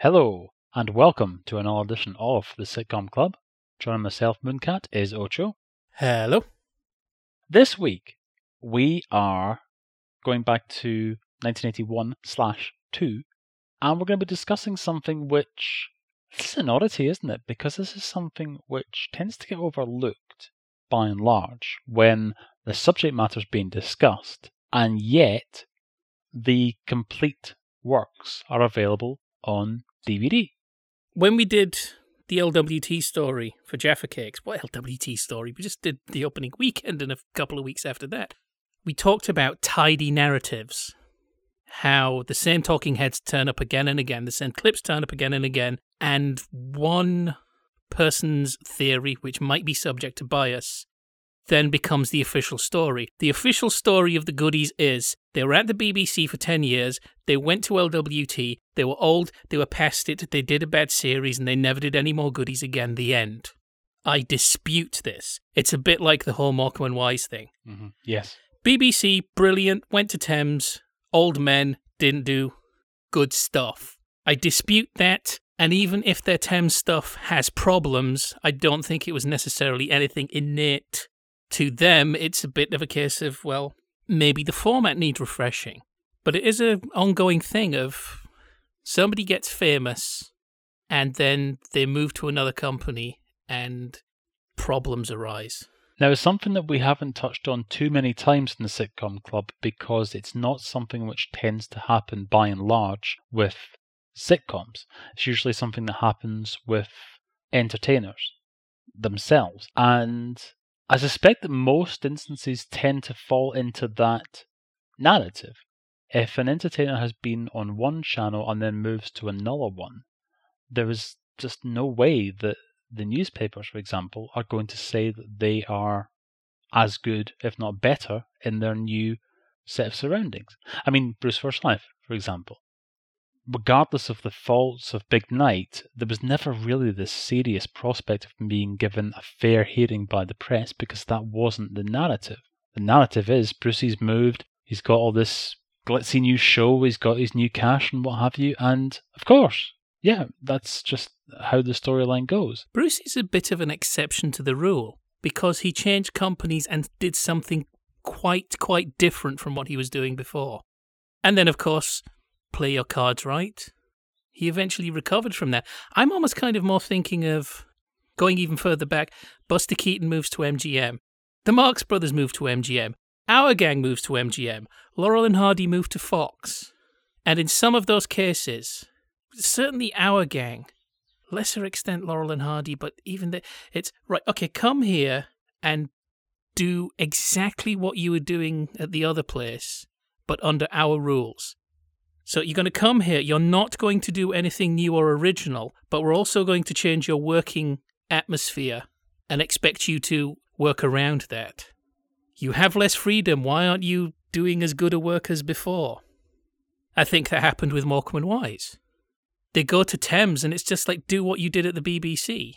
Hello, and welcome to another edition of the Sitcom Club. Joining myself, Mooncat, is Ocho. Hello. This week, we are going back to 1981/2, and we're going to be discussing something which... This is an oddity, isn't it? Because this is something which tends to get overlooked, by and large, when the subject matter is being discussed, and yet the complete works are available on DVD. When we did the LWT story for Jaffa Cakes, what LWT story? We just did the opening weekend and a couple of weeks after that. We talked about tidy narratives, how the same talking heads turn up again and again, the same clips turn up again and again, and one person's theory, which might be subject to bias, then becomes the official story. The official story of the Goodies is they were at the BBC for 10 years, they went to LWT, they were old, they were past it, they did a bad series, and they never did any more Goodies again, the end. I dispute this. It's a bit like the whole Morecambe and Wise thing. Mm-hmm. Yes. BBC, brilliant, went to Thames, old men, didn't do good stuff. I dispute that. And even if their Thames stuff has problems, I don't think it was necessarily anything innate to them. It's a bit of a case of, well, maybe the format needs refreshing. But it is an ongoing thing of somebody gets famous and then they move to another company and problems arise. Now, it's something that we haven't touched on too many times in the Sitcom Club because it's not something which tends to happen by and large with sitcoms. It's usually something that happens with entertainers themselves. And I suspect that most instances tend to fall into that narrative. If an entertainer has been on one channel and then moves to another one, there is just no way that the newspapers, for example, are going to say that they are as good, if not better, in their new set of surroundings. I mean, Bruce Forsyth, for example. Regardless of the faults of Big Night, there was never really this serious prospect of being given a fair hearing by the press because that wasn't the narrative. The narrative is Brucey's moved, he's got all this glitzy new show, he's got his new cash and what have you, and of course, yeah, that's just how the storyline goes. Brucey's a bit of an exception to the rule because he changed companies and did something quite different from what he was doing before. And then, of course... play your cards right. He eventually recovered from that. I'm almost kind of more thinking of going even further back. Buster Keaton moves to MGM. The Marx Brothers move to MGM. Our Gang moves to MGM. Laurel and Hardy move to Fox. And in some of those cases, certainly Our Gang, lesser extent Laurel and Hardy, but even there, it's right, okay, come here and do exactly what you were doing at the other place, but under our rules. So you're going to come here, you're not going to do anything new or original, but we're also going to change your working atmosphere and expect you to work around that. You have less freedom, why aren't you doing as good a work as before? I think that happened with Morecambe and Wise. They go to Thames and it's just like, do what you did at the BBC.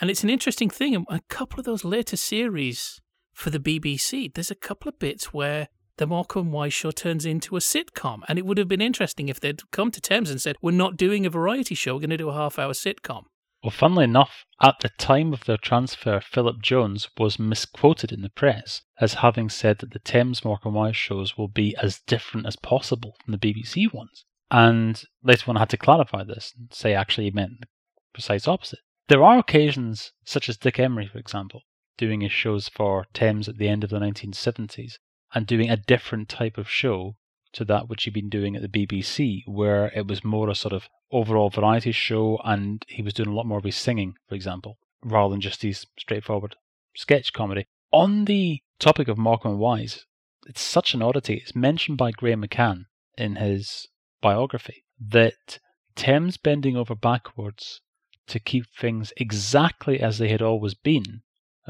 And it's an interesting thing, a couple of those later series for the BBC, there's a couple of bits where... the Morecambe and Wise show turns into a sitcom. And it would have been interesting if they'd come to Thames and said, we're not doing a variety show, we're going to do a half-hour sitcom. Well, funnily enough, at the time of their transfer, Philip Jones was misquoted in the press as having said that the Thames Morecambe and Wise shows will be as different as possible from the BBC ones. And later on I had to clarify this and say actually he meant the precise opposite. There are occasions, such as Dick Emery, for example, doing his shows for Thames at the end of the 1970s, and doing a different type of show to that which he'd been doing at the BBC, where it was more a sort of overall variety show and he was doing a lot more of his singing, for example, rather than just these straightforward sketch comedy. On the topic of Morecambe and Wise, it's such an oddity. It's mentioned by Graham McCann in his biography that Thames bending over backwards to keep things exactly as they had always been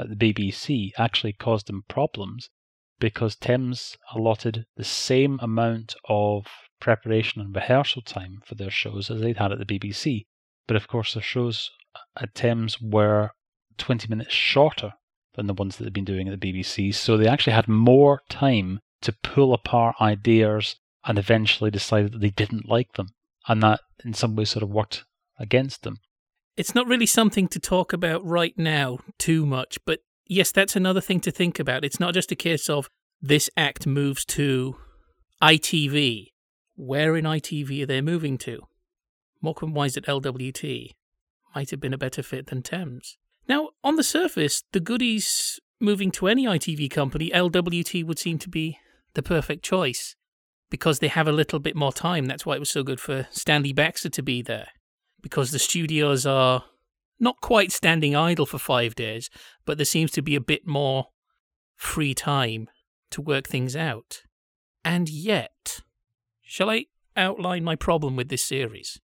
at the BBC actually caused them problems, because Thames allotted the same amount of preparation and rehearsal time for their shows as they'd had at the BBC. But of course their shows at Thames were 20 minutes shorter than the ones that they'd been doing at the BBC, so they actually had more time to pull apart ideas and eventually decided that they didn't like them and that in some ways sort of worked against them. It's not really something to talk about right now too much, but yes, that's another thing to think about. It's not just a case of this act moves to ITV. Where in ITV are they moving to? Morecambe and Wise at LWT might have been a better fit than Thames. Now, on the surface, the Goodies moving to any ITV company, LWT would seem to be the perfect choice because they have a little bit more time. That's why it was so good for Stanley Baxter to be there, because the studios are not quite standing idle for 5 days, but there seems to be a bit more free time to work things out. And yet, shall I outline my problem with this series?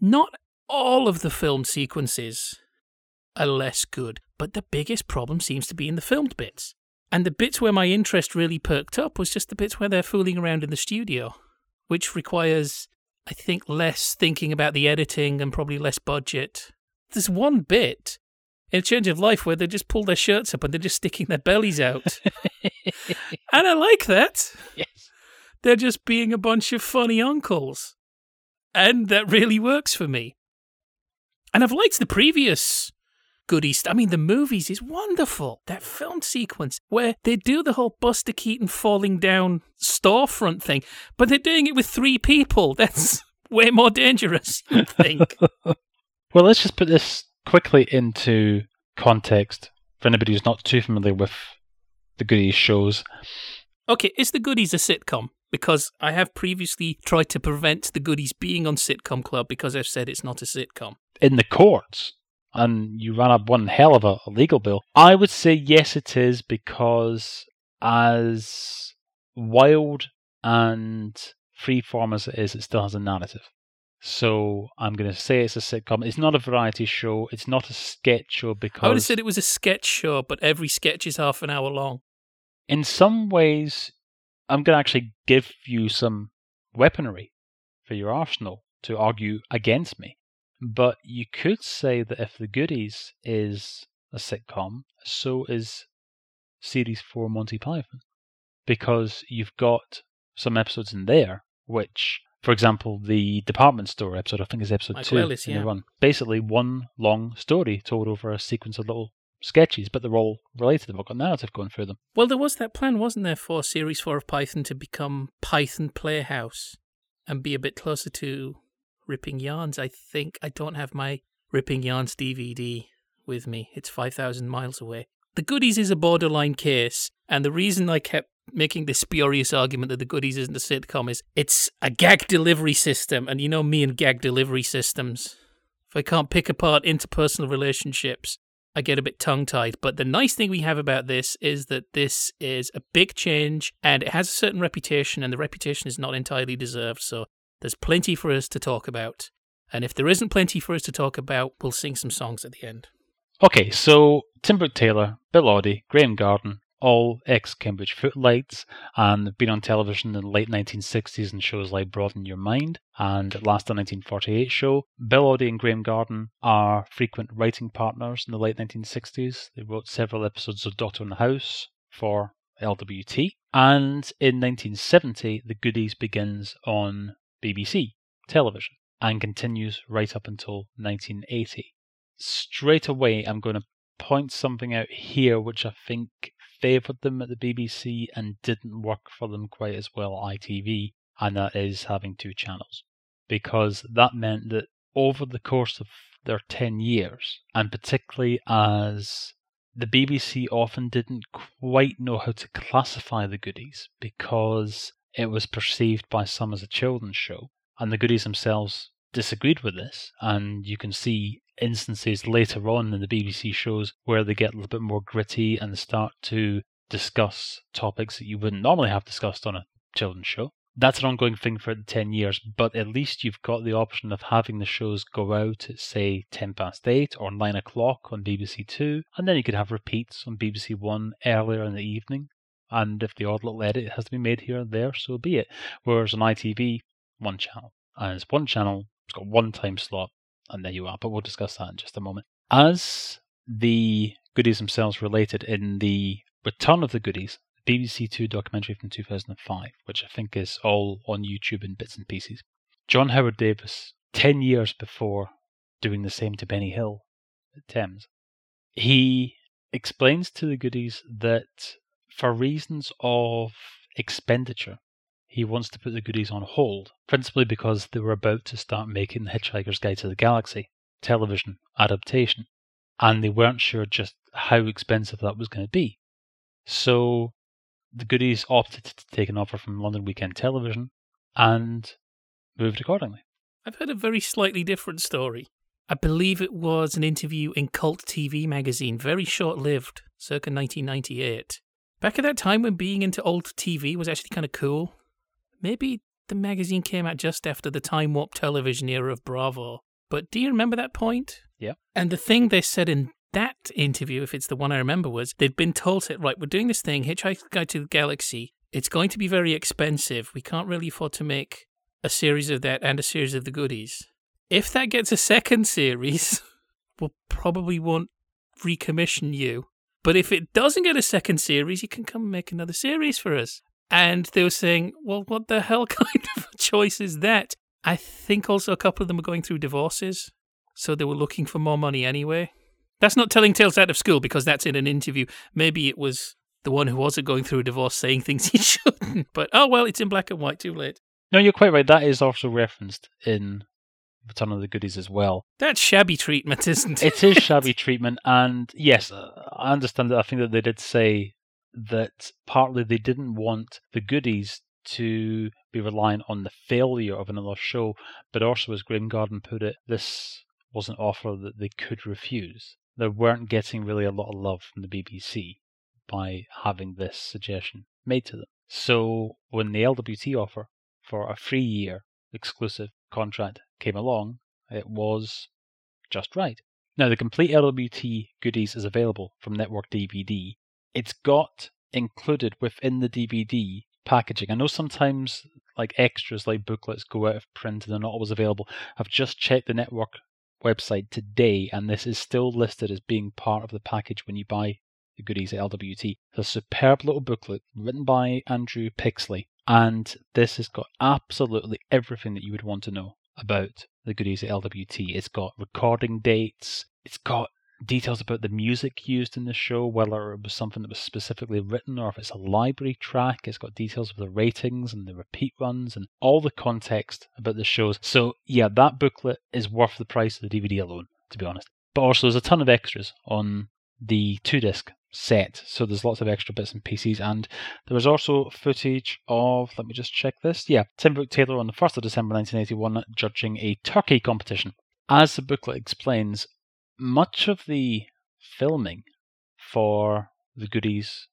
Not all of the film sequences are less good, but the biggest problem seems to be in the filmed bits. And the bits where my interest really perked up was just the bits where they're fooling around in the studio, which requires, I think, less thinking about the editing and probably less budget. There's one bit in Change of Life where they just pull their shirts up and they're just sticking their bellies out. And I like that. Yes. They're just being a bunch of funny uncles. And that really works for me. And I've liked the previous Goodies. I mean, the movies is wonderful. That film sequence where they do the whole Buster Keaton falling down storefront thing, but they're doing it with three people. That's way more dangerous, I think. Well, let's just put this quickly into context for anybody who's not too familiar with the Goodies shows. Okay, is the Goodies a sitcom? Because I have previously tried to prevent the Goodies being on Sitcom Club because I've said it's not a sitcom. In the courts, and you ran up one hell of a legal bill. I would say yes, it is, because as wild and freeform as it is, it still has a narrative. So I'm going to say it's a sitcom. It's not a variety show. It's not a sketch show because... I would have said it was a sketch show, but every sketch is half an hour long. In some ways, I'm going to actually give you some weaponry for your arsenal to argue against me. But you could say that if the Goodies is a sitcom, so is Series 4 Monty Python. Because you've got some episodes in there which, for example, the department store episode, I think it's episode 2 in the run. Basically one long story told over a sequence of little sketches, but they're all related. They've got narrative going through them. Well, there was that plan, wasn't there, for Series 4 of Python to become Python Playhouse and be a bit closer to Ripping Yarns. I think I don't have my Ripping Yarns DVD with me. It's 5,000 miles away. The Goodies is a borderline case, and the reason I kept making this spurious argument that the Goodies isn't a sitcom is it's a gag delivery system, and you know me and gag delivery systems. If I can't pick apart interpersonal relationships, I get a bit tongue-tied, but the nice thing we have about this is that this is a big change and it has a certain reputation, and the reputation is not entirely deserved, so there's plenty for us to talk about. And if there isn't plenty for us to talk about, we'll sing some songs at the end. Okay, so Tim Brooke-Taylor, Bill Oddie, Graeme Garden, all ex-Cambridge Footlights, and been on television in the late 1960s in shows like Broaden Your Mind and at last the 1948 show. Bill Oddie and Graeme Garden are frequent writing partners in the late 1960s. They wrote several episodes of Daughter in the House for LWT. And in 1970, The Goodies begins on BBC television and continues right up until 1980. Straight away, I'm going to point something out here which I think favoured them at the BBC and didn't work for them quite as well at ITV, and that is having two channels. Because that meant that over the course of their 10 years, and particularly as the BBC often didn't quite know how to classify the Goodies, because it was perceived by some as a children's show, and the Goodies themselves disagreed with this, and you can see instances later on in the BBC shows where they get a little bit more gritty and start to discuss topics that you wouldn't normally have discussed on a children's show. That's an ongoing thing for 10 years, but at least you've got the option of having the shows go out at, say, 8:10 or 9:00 on BBC Two, and then you could have repeats on BBC One earlier in the evening, and if the odd little edit has to be made here and there, so be it. Whereas on ITV, one channel. And it's one channel, it's got one time slot, and there you are, but we'll discuss that in just a moment. As the Goodies themselves related in the Return of the Goodies, BBC Two documentary from 2005, which I think is all on YouTube in bits and pieces, John Howard Davis, 10 years before doing the same to Benny Hill at Thames, he explains to the Goodies that for reasons of expenditure, he wants to put the Goodies on hold, principally because they were about to start making The Hitchhiker's Guide to the Galaxy television adaptation, and they weren't sure just how expensive that was going to be. So the Goodies opted to take an offer from London Weekend Television and moved accordingly. I've heard a very slightly different story. I believe it was an interview in Cult TV magazine, very short-lived, circa 1998. Back at that time when being into old TV was actually kind of cool. Maybe the magazine came out just after the Time Warp television era of Bravo. But do you remember that point? Yeah. And the thing they said in that interview, if it's the one I remember, was they'd been told, right, we're doing this thing, Hitchhiker's Guide to the Galaxy. It's going to be very expensive. We can't really afford to make a series of that and a series of the Goodies. If that gets a second series, we'll probably won't recommission you. But if it doesn't get a second series, you can come and make another series for us. And they were saying, well, what the hell kind of a choice is that? I think also a couple of them were going through divorces, so they were looking for more money anyway. That's not telling tales out of school, because that's in an interview. Maybe it was the one who wasn't going through a divorce saying things he shouldn't, but oh well, it's in black and white, too late. No, you're quite right. That is also referenced in Return of the Goodies as well. That's shabby treatment, isn't it? It is shabby treatment, and yes, I understand that. I think that they did say that partly they didn't want the Goodies to be reliant on the failure of another show, but also, as Graeme Garden put it, this was an offer that they could refuse. They weren't getting really a lot of love from the BBC by having this suggestion made to them. So when the LWT offer for a 3-year exclusive contract came along, it was just right. Now, the complete LWT Goodies is available from Network DVD. It's got included within the DVD packaging. I know sometimes like extras like booklets go out of print and they're not always available. I've just checked the network website today and this is still listed as being part of the package when you buy the Goodies at LWT. It's a superb little booklet written by Andrew Pixley, and this has got absolutely everything that you would want to know about the Goodies at LWT. It's got recording dates, it's got details about the music used in the show, whether it was something that was specifically written or if it's a library track. It's got details of the ratings and the repeat runs and all the context about the shows. So yeah, that booklet is worth the price of the DVD alone, to be honest. But also there's a ton of extras on the 2-disc set, so there's lots of extra bits and pieces, and there was also footage of, let me just check this, yeah, Tim Brooke-Taylor on the 1st of December 1981 judging a turkey competition. As the booklet explains, much of the filming for the Goodies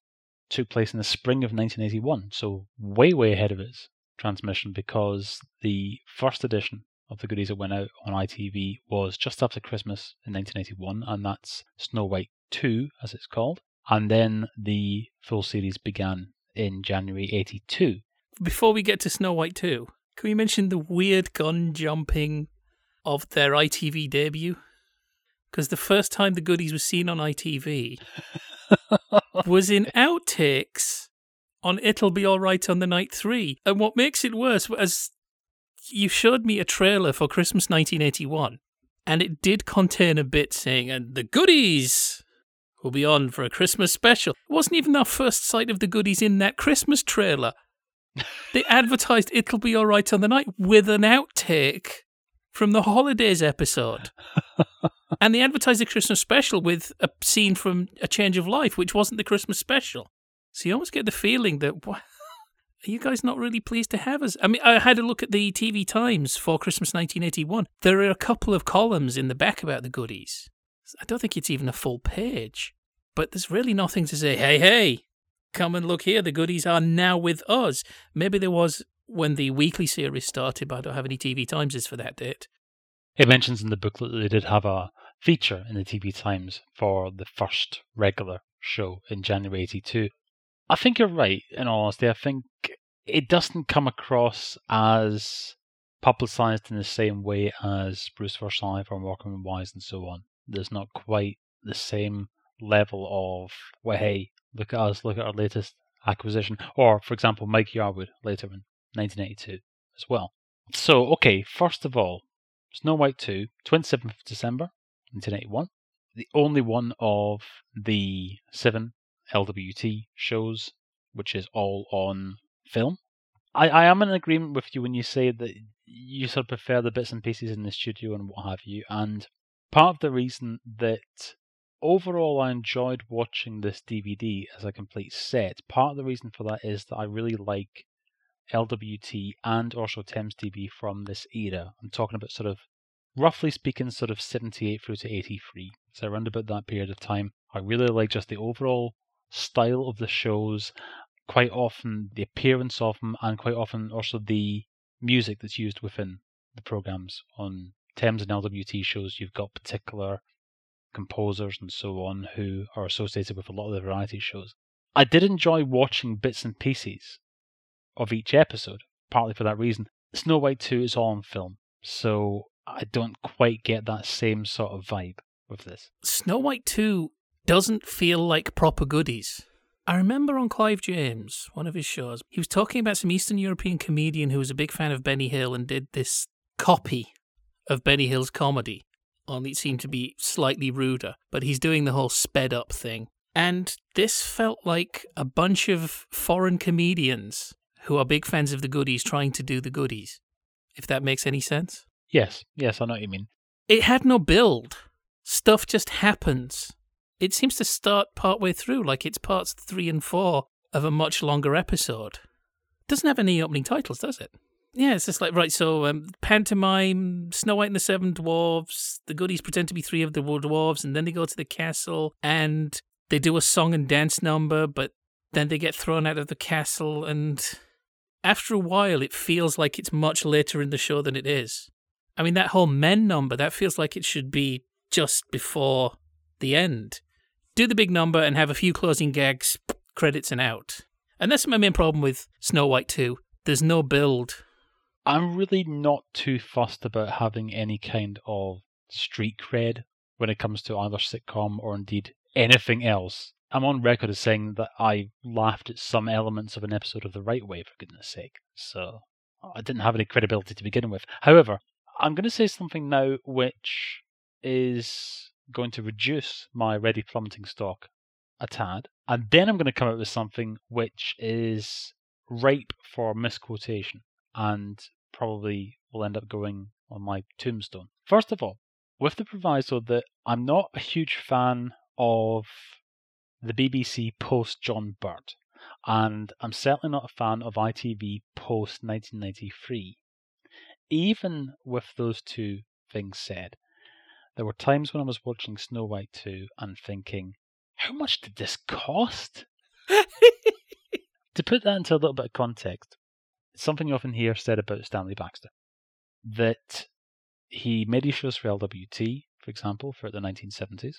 took place in the spring of 1981, so way, way ahead of its transmission, because the first edition of the Goodies that went out on ITV was just after Christmas in 1981, and that's Snow White 2, as it's called, and then the full series began in January 82. Before we get to Snow White 2, can we mention the weird gun jumping of their ITV debut? Because the first time the Goodies was seen on ITV was in outtakes on It'll Be Alright on the Night 3. And what makes it worse was you showed me a trailer for Christmas 1981, and it did contain a bit saying, and the Goodies will be on for a Christmas special. It wasn't even our first sight of the Goodies in that Christmas trailer. They advertised It'll Be Alright on the Night with an outtake from the Holidays episode. And they advertised the Christmas special with a scene from A Change of Life, which wasn't the Christmas special. So you almost get the feeling that, wow, are you guys not really pleased to have us? I mean, I had a look at the TV Times for Christmas 1981. There are a couple of columns in the back about the Goodies. I don't think it's even a full page. But there's really nothing to say, hey, come and look here. The Goodies are now with us. Maybe there was when the weekly series started, but I don't have any TV Timeses for that date. It mentions in the booklet that they did have a feature in the TV Times for the first regular show in January 82. I think you're right, in all honesty. I think it doesn't come across as publicised in the same way as Bruce Forsyth or Morecambe and Wise and so on. There's not quite the same level of, well, hey, look at us, look at our latest acquisition. Or, for example, Mike Yarwood later in 1982 as well. So, okay, first of all, Snow White 2, 27th of December, 1981. The only one of the 7 LWT shows which is all on film. I am in agreement with you when you say that you sort of prefer the bits and pieces in the studio and what have you. And part of the reason that overall I enjoyed watching this DVD as a complete set, part of the reason for that is that I really like LWT and also Thames TV from this era. I'm talking about sort of, roughly speaking, sort of 78 through to 83. So around about that period of time, I really like just the overall style of the shows, quite often the appearance of them, and quite often also the music that's used within the programmes. On Thames and LWT shows, you've got particular composers and so on who are associated with a lot of the variety shows. I did enjoy watching bits and pieces of each episode, partly for that reason. Snow White 2 is all on film, so I don't quite get that same sort of vibe with this. Snow White 2 doesn't feel like proper goodies. I remember on Clive James, one of his shows, he was talking about some Eastern European comedian who was a big fan of Benny Hill and did this copy of Benny Hill's comedy, only it seemed to be slightly ruder, but he's doing the whole sped up thing. And this felt like a bunch of foreign comedians who are big fans of the goodies trying to do the goodies, if that makes any sense. Yes, I know what you mean. It had no build. Stuff just happens. It seems to start partway through, like it's parts 3 and 4 of a much longer episode. Doesn't have any opening titles, does it? Yeah, it's just like, right, so pantomime, Snow White and the Seven Dwarves, the goodies pretend to be 3 of the dwarves, and then they go to the castle, and they do a song and dance number, but then they get thrown out of the castle, and after a while, it feels like it's much later in the show than it is. I mean, that whole men number, that feels like it should be just before the end. Do the big number and have a few closing gags, credits and out. And that's my main problem with Snow White 2. There's no build. I'm really not too fussed about having any kind of street cred when it comes to either sitcom or indeed anything else. I'm on record as saying that I laughed at some elements of an episode of The Right Way, for goodness sake. So I didn't have any credibility to begin with. However, I'm going to say something now which is going to reduce my ready plummeting stock a tad, and then I'm going to come up with something which is ripe for misquotation and probably will end up going on my tombstone. First of all, with the proviso that I'm not a huge fan of the BBC post John Burt, and I'm certainly not a fan of ITV post 1993. Even with those two things said, there were times when I was watching Snow White 2 and thinking, how much did this cost? To put that into a little bit of context, something you often hear said about Stanley Baxter, that he made his shows for LWT, for example, throughout the 1970s,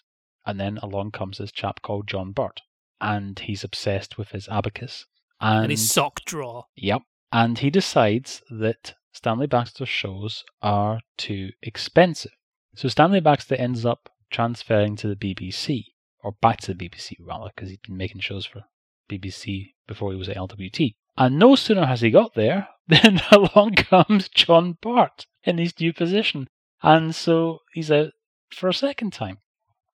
and then along comes this chap called John Burt, and he's obsessed with his abacus. And his sock drawer. Yep. And he decides that Stanley Baxter's shows are too expensive. So Stanley Baxter ends up transferring to the BBC, or back to the BBC rather, because he'd been making shows for BBC before he was at LWT. And no sooner has he got there, than along comes John Burt in his new position. And so he's out for a second time.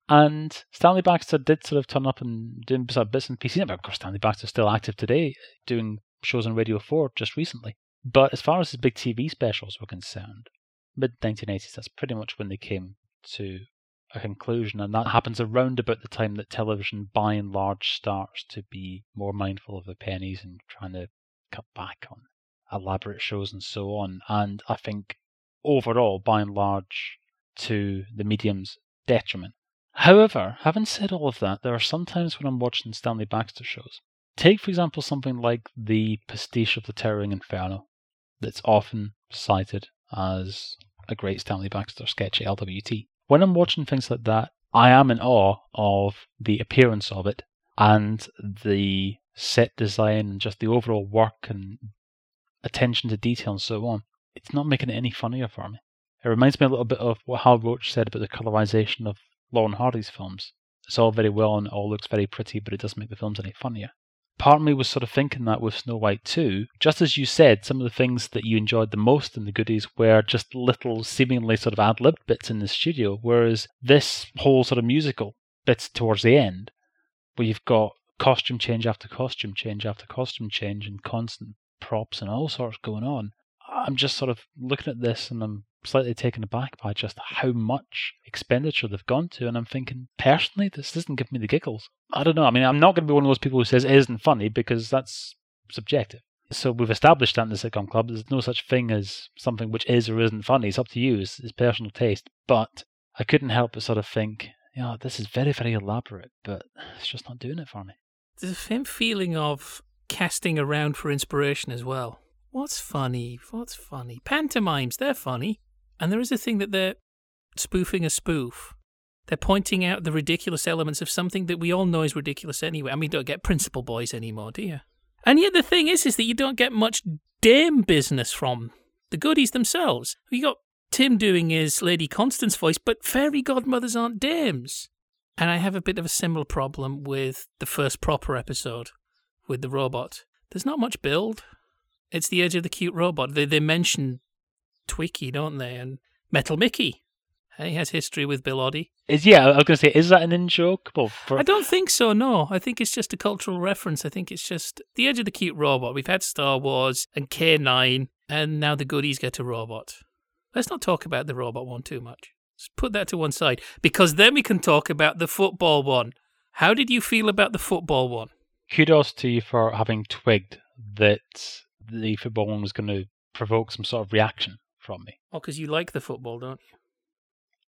And Stanley Baxter did sort of turn up and doing bits and pieces. But of course, Stanley Baxter's still active today, doing shows on Radio 4 just recently. But as far as his big TV specials were concerned, mid-1980s, that's pretty much when they came to a conclusion, and that happens around about the time that television, by and large, starts to be more mindful of the pennies and trying to cut back on elaborate shows and so on. And I think, overall, by and large, to the medium's detriment. However, having said all of that, there are some times when I'm watching Stanley Baxter shows. Take, for example, something like the pastiche of The Towering Inferno, that's often cited as a great Stanley Baxter sketch at LWT. When I'm watching things like that, I am in awe of the appearance of it and the set design and just the overall work and attention to detail and so on. It's not making it any funnier for me. It reminds me a little bit of what Hal Roach said about the colorization of Laurel and Hardy's films. It's all very well and it all looks very pretty, but it doesn't make the films any funnier. part of me was sort of thinking that with Snow White 2. Just as you said, some of the things that you enjoyed the most in The Goodies were just little, seemingly sort of ad-libbed bits in the studio, whereas this whole sort of musical bits towards the end, where you've got costume change after costume change after costume change and constant props and all sorts going on. I'm just sort of looking at this and I'm slightly taken aback by just how much expenditure they've gone to, and I'm thinking, personally, this doesn't give me the giggles. I don't know. I mean, I'm not going to be one of those people who says it isn't funny, because that's subjective. So we've established that in the Sitcom Club. There's no such thing as something which is or isn't funny. It's up to you. It's personal taste. But I couldn't help but sort of think, you know, this is very, very elaborate, but it's just not doing it for me. There's a faint feeling of casting around for inspiration as well. What's funny? What's funny? Pantomimes, they're funny. And there is a thing that they're spoofing a spoof. They're pointing out the ridiculous elements of something that we all know is ridiculous anyway. I mean, you don't get Principal Boys anymore, do you? And yet the thing is that you don't get much damn business from The Goodies themselves. You got Tim doing his Lady Constance voice, but fairy godmothers aren't dames. And I have a bit of a similar problem with the first proper episode with the robot. There's not much build. It's the edge of the cute robot. They mention Twicky, don't they? And Metal Mickey. He has history with Bill Oddie. Yeah, I was going to say, is that an in-joke? I don't think so, no. I think it's just a cultural reference. I think it's just the edge of the cute robot. We've had Star Wars and K9, and now The Goodies get a robot. Let's not talk about the robot one too much. Let's put that to one side, because then we can talk about the football one. How did you feel about the football one? Kudos to you for having twigged that the football one was going to provoke some sort of reaction from me. Oh, because you like the football, don't you?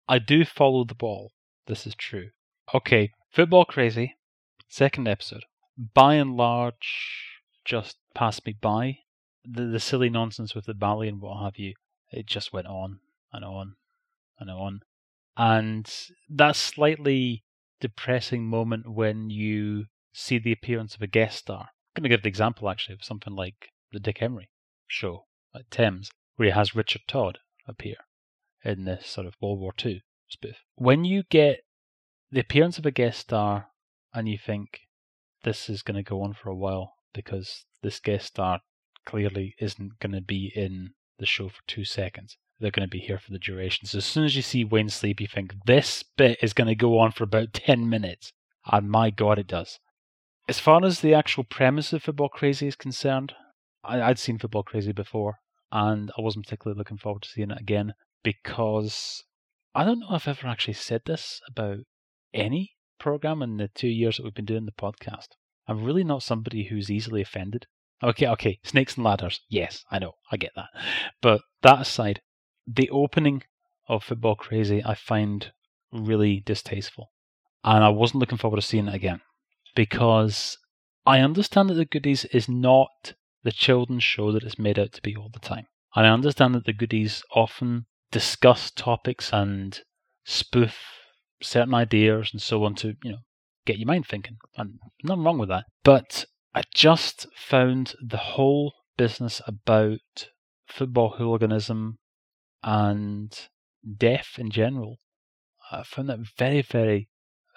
I do follow the ball. This is true. Okay, Football Crazy, second episode. By and large, just passed me by. The silly nonsense with the ballet and what have you, it just went on and on and on. And that slightly depressing moment when you see the appearance of a guest star. I'm going to give the example, actually, of something like the Dick Emery show at Thames, where he has Richard Todd appear in this sort of World War II spoof. When you get the appearance of a guest star and you think this is going to go on for a while because this guest star clearly isn't going to be in the show for 2 seconds. They're going to be here for the duration. So as soon as you see Wayne Sleep, you think this bit is going to go on for about 10 minutes. And my God, it does. As far as the actual premise of Football Crazy is concerned, I'd seen Football Crazy before, and I wasn't particularly looking forward to seeing it again, because I don't know if I've ever actually said this about any program in the 2 years that we've been doing the podcast. I'm really not somebody who's easily offended. Okay, Snakes and Ladders. Yes, I know, I get that. But that aside, the opening of Football Crazy I find really distasteful, and I wasn't looking forward to seeing it again, because I understand that The Goodies is not the children's show that it's made out to be all the time. And I understand that The Goodies often discuss topics and spoof certain ideas and so on to, you know, get your mind thinking. And nothing wrong with that. But I just found the whole business about football hooliganism and death in general, I found that very, very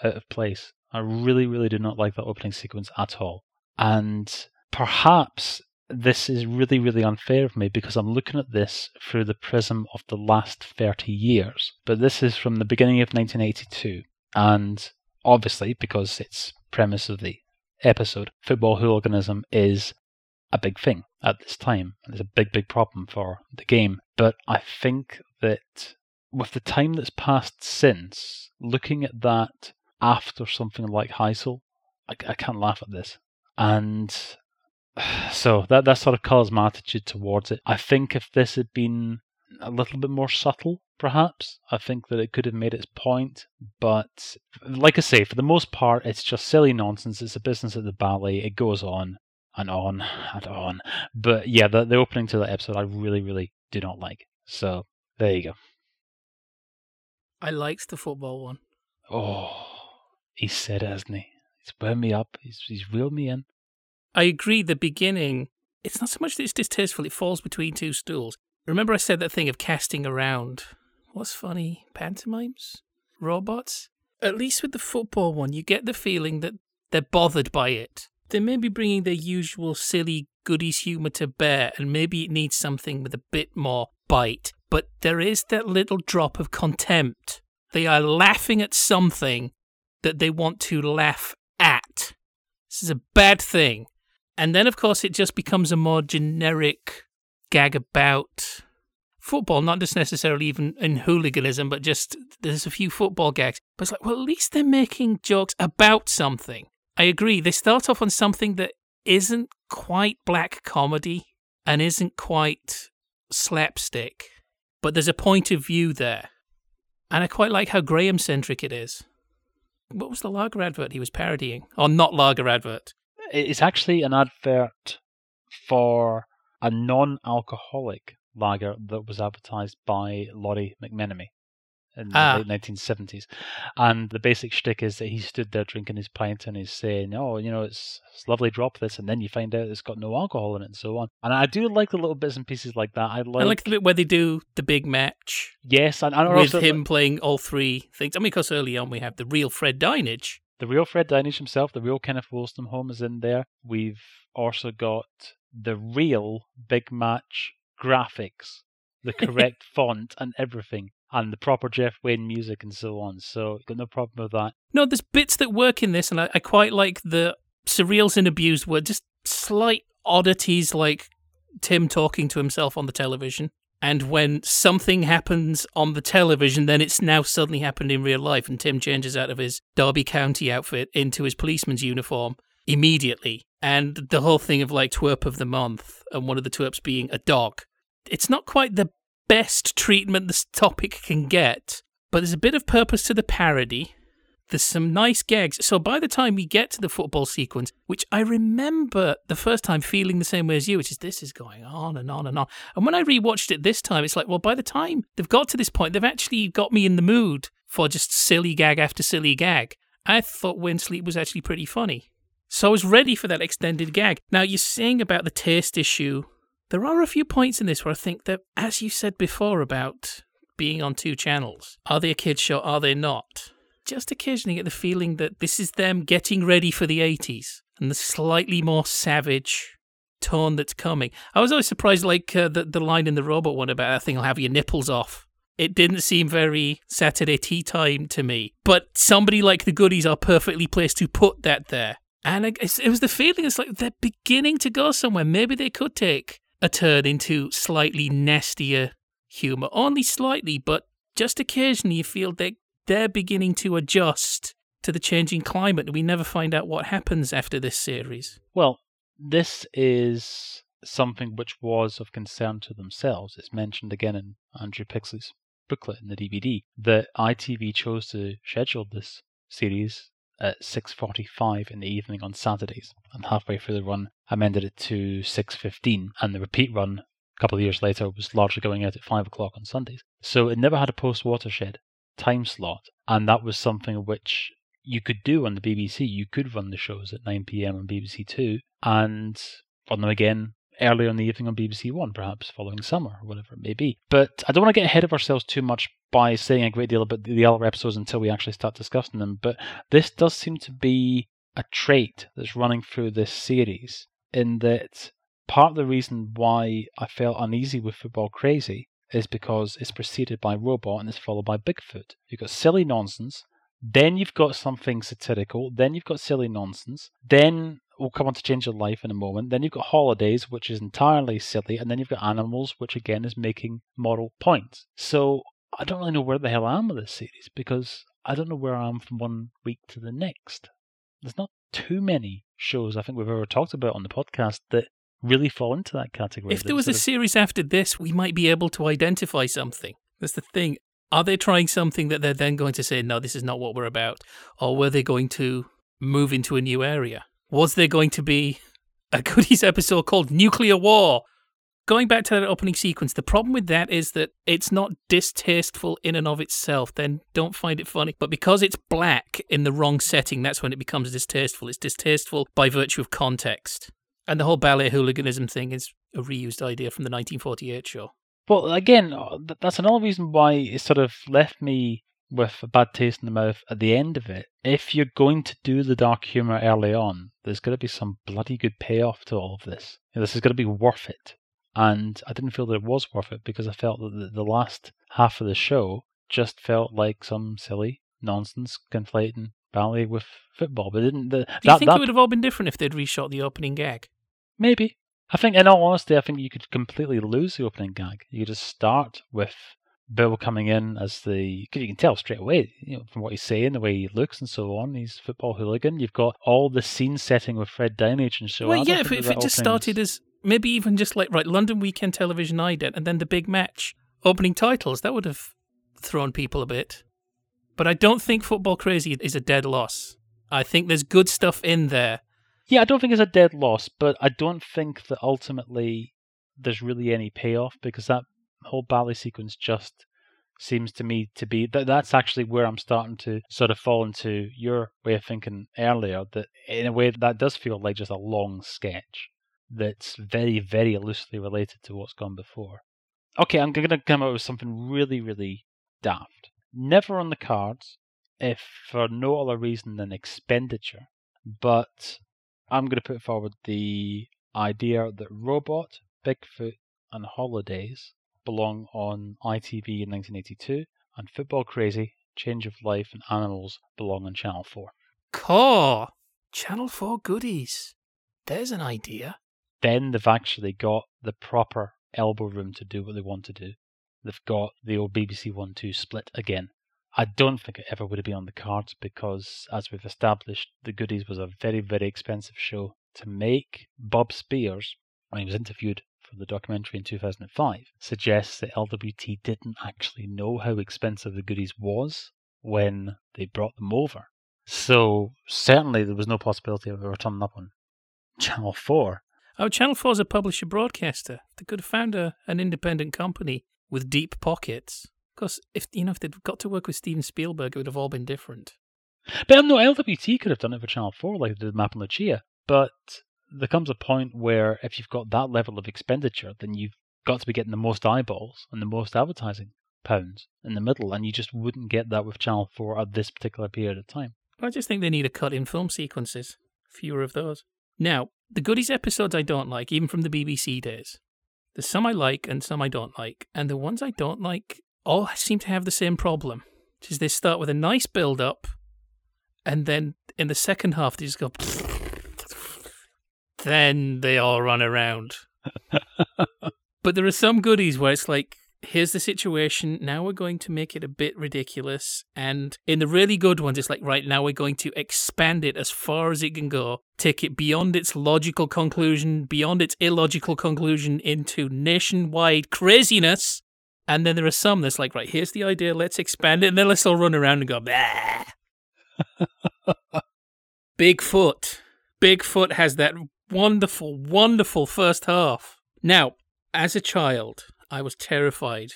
out of place. I really, really do not like that opening sequence at all. And perhaps this is really, really unfair of me, because I'm looking at this through the prism of the last 30 years. But this is from the beginning of 1982. And obviously, because it's premise of the episode, football hooliganism is a big thing at this time. It's a big, big problem for the game. But I think that with the time that's passed since, looking at that after something like Heisel, I can't laugh at this. And so that sort of colours my attitude towards it. I think if this had been a little bit more subtle, perhaps, I think that it could have made its point. But like I say, for the most part, it's just silly nonsense. It's a business at the ballet. It goes on and on and on. But yeah, the opening to that episode I really, really do not like. So there you go. I liked the football one. Oh, he said it, hasn't he? He's wound me up. He's reeled me in. I agree, the beginning, it's not so much that it's distasteful, it falls between two stools. Remember I said that thing of casting around. What's funny? Pantomimes? Robots? At least with the football one, you get the feeling that they're bothered by it. they may be bringing their usual silly Goodies humour to bear, and maybe it needs something with a bit more bite. But there is that little drop of contempt. They are laughing at something that they want to laugh at. This is a bad thing. And then, of course, it just becomes a more generic gag about football, not just necessarily even in hooliganism, but just there's a few football gags. But it's like, well, at least they're making jokes about something. I agree. They start off on something that isn't quite black comedy and isn't quite slapstick, but there's a point of view there. And I quite like how Graham-centric it is. What was the lager advert he was parodying? Or not lager advert? It's actually an advert for a non-alcoholic lager that was advertised by Laurie McMenemy in the late 1970s. And the basic shtick is that he stood there drinking his pint and he's saying, oh, you know, it's lovely, drop this. And then you find out it's got no alcohol in it and so on. And I do like the little bits and pieces like that. I like the bit where they do the big match. Yes. And with him playing all three things. I mean, because early on we have the real Fred Dinenage. The real Fred Dinenage himself, the real Kenneth Wolstenholme is in there. We've also got the real big match graphics, the correct font and everything, and the proper Jeff Wayne music and so on. So got no problem with that. No, there's bits that work in this, and I quite like the surreals and abused word, just slight oddities like Tim talking to himself on the television. And when something happens on the television, then it's now suddenly happened in real life, and Tim changes out of his Derby County outfit into his policeman's uniform immediately. And the whole thing of like twerp of the month, and one of the twerps being a dog. It's not quite the best treatment this topic can get, but there's a bit of purpose to the parody. There's some nice gags. So by the time we get to the football sequence, which I remember the first time feeling the same way as you, which is this is going on and on and on. And when I rewatched it this time, it's like, well, by the time they've got to this point, they've actually got me in the mood for just silly gag after silly gag. I thought When Sleep was actually pretty funny. So I was ready for that extended gag. Now, you're saying about the taste issue. There are a few points in this where I think that, as you said before about being on two channels, are they a kids show, are they not? Just occasionally get the feeling that this is them getting ready for the 80s and the slightly more savage tone that's coming. I was always surprised, like the line in the Robot one about, I think I'll have your nipples off. It didn't seem very Saturday tea time to me, but somebody like the Goodies are perfectly placed to put that there. And it was the feeling, it's like they're beginning to go somewhere. Maybe they could take a turn into slightly nastier humour. Only slightly, but just occasionally you feel that they're beginning to adjust to the changing climate, and we never find out what happens after this series. Well, this is something which was of concern to themselves. It's mentioned again in Andrew Pixley's booklet in the DVD that ITV chose to schedule this series at 6:45 in the evening on Saturdays, and halfway through the run amended it to 6:15, and the repeat run a couple of years later was largely going out at 5 o'clock on Sundays. So it never had a post-watershed time slot, and that was something which you could do on the BBC. You could run the shows at 9 p.m. on BBC Two, and run them again earlier in the evening on BBC One, perhaps following summer, or whatever it may be. But I don't want to get ahead of ourselves too much by saying a great deal about the other episodes until we actually start discussing them, but this does seem to be a trait that's running through this series, in that part of the reason why I felt uneasy with Football Crazy is because it's preceded by Robot and it's followed by Bigfoot. You've got silly nonsense, then you've got something satirical, then you've got silly nonsense, then we'll come on to Change of Life in a moment, then you've got Holidays, which is entirely silly, and then you've got Animals, which again is making moral points. So I don't really know where the hell I am with this series, because I don't know where I am from one week to the next. There's not too many shows I think we've ever talked about on the podcast that really fall into that category. If there was a series after this, we might be able to identify something. That's the thing. Are they trying something that they're then going to say, no, this is not what we're about? Or were they going to move into a new area? Was there going to be a Goodies episode called Nuclear War? Going back to that opening sequence, the problem with that is that it's not distasteful in and of itself. Then don't find it funny. But because it's black in the wrong setting, that's when it becomes distasteful. It's distasteful by virtue of context. And the whole ballet hooliganism thing is a reused idea from the 1948 show. Well, again, that's another reason why it sort of left me with a bad taste in the mouth at the end of it. If you're going to do the dark humour early on, there's got to be some bloody good payoff to all of this. You know, this is going to be worth it. And I didn't feel that it was worth it, because I felt that the last half of the show just felt like some silly nonsense conflating ballet with football. But didn't the, do you think it would have all been different if they'd reshot the opening gag? Maybe. I think, in all honesty, I think you could completely lose the opening gag. You could just start with Bill coming in as the... Because you can tell straight away, you know, from what he's saying, the way he looks and so on, he's a football hooligan. You've got all the scene setting with Fred Dinenage and so on. Well, yeah, if it just started as maybe even just like, right, London Weekend Television I did, and then the big match, opening titles, that would have thrown people a bit. But I don't think Football Crazy is a dead loss. I think there's good stuff in there. Yeah, I don't think it's a dead loss, but I don't think that ultimately there's really any payoff, because that whole ballet sequence just seems to me to be that's actually where I'm starting to sort of fall into your way of thinking earlier, that in a way that does feel like just a long sketch that's very, very loosely related to what's gone before. Okay, I'm going to come up with something really, really daft. Never on the cards, if for no other reason than expenditure, but I'm going to put forward the idea that Robot, Bigfoot and Holidays belong on ITV in 1982, and Football Crazy, Change of Life and Animals belong on Channel 4. Cool! Channel 4 goodies. There's an idea. Then they've actually got the proper elbow room to do what they want to do. They've got the old BBC 1-2 split again. I don't think it ever would have been on the cards because, as we've established, The Goodies was a very, very expensive show to make. Bob Spears, when he was interviewed for the documentary in 2005, suggests that LWT didn't actually know how expensive The Goodies was when they brought them over. So certainly there was no possibility of ever turning up on Channel 4. Oh, Channel 4 is a publisher broadcaster. They could have found an independent company with deep pockets. Of course, if they'd got to work with Steven Spielberg, it would have all been different. But no, LWT could have done it for Channel 4 like they did Map and Lucia, but there comes a point where if you've got that level of expenditure, then you've got to be getting the most eyeballs and the most advertising pounds in the middle, and you just wouldn't get that with Channel 4 at this particular period of time. I just think they need a cut in film sequences. Fewer of those. Now, the Goodies episodes I don't like, even from the BBC days. There's some I like and some I don't like, and the ones I don't like all seem to have the same problem, which is they start with a nice build-up, and then in the second half they just go... Then they all run around. But there are some goodies where it's like, here's the situation, now we're going to make it a bit ridiculous. And in the really good ones, it's like, right, now we're going to expand it as far as it can go, take it beyond its logical conclusion, beyond its illogical conclusion, into nationwide craziness. And then there are some that's like, right, here's the idea, let's expand it, and then let's all run around and go, bah. Bigfoot. Bigfoot has that wonderful, wonderful first half. Now, as a child, I was terrified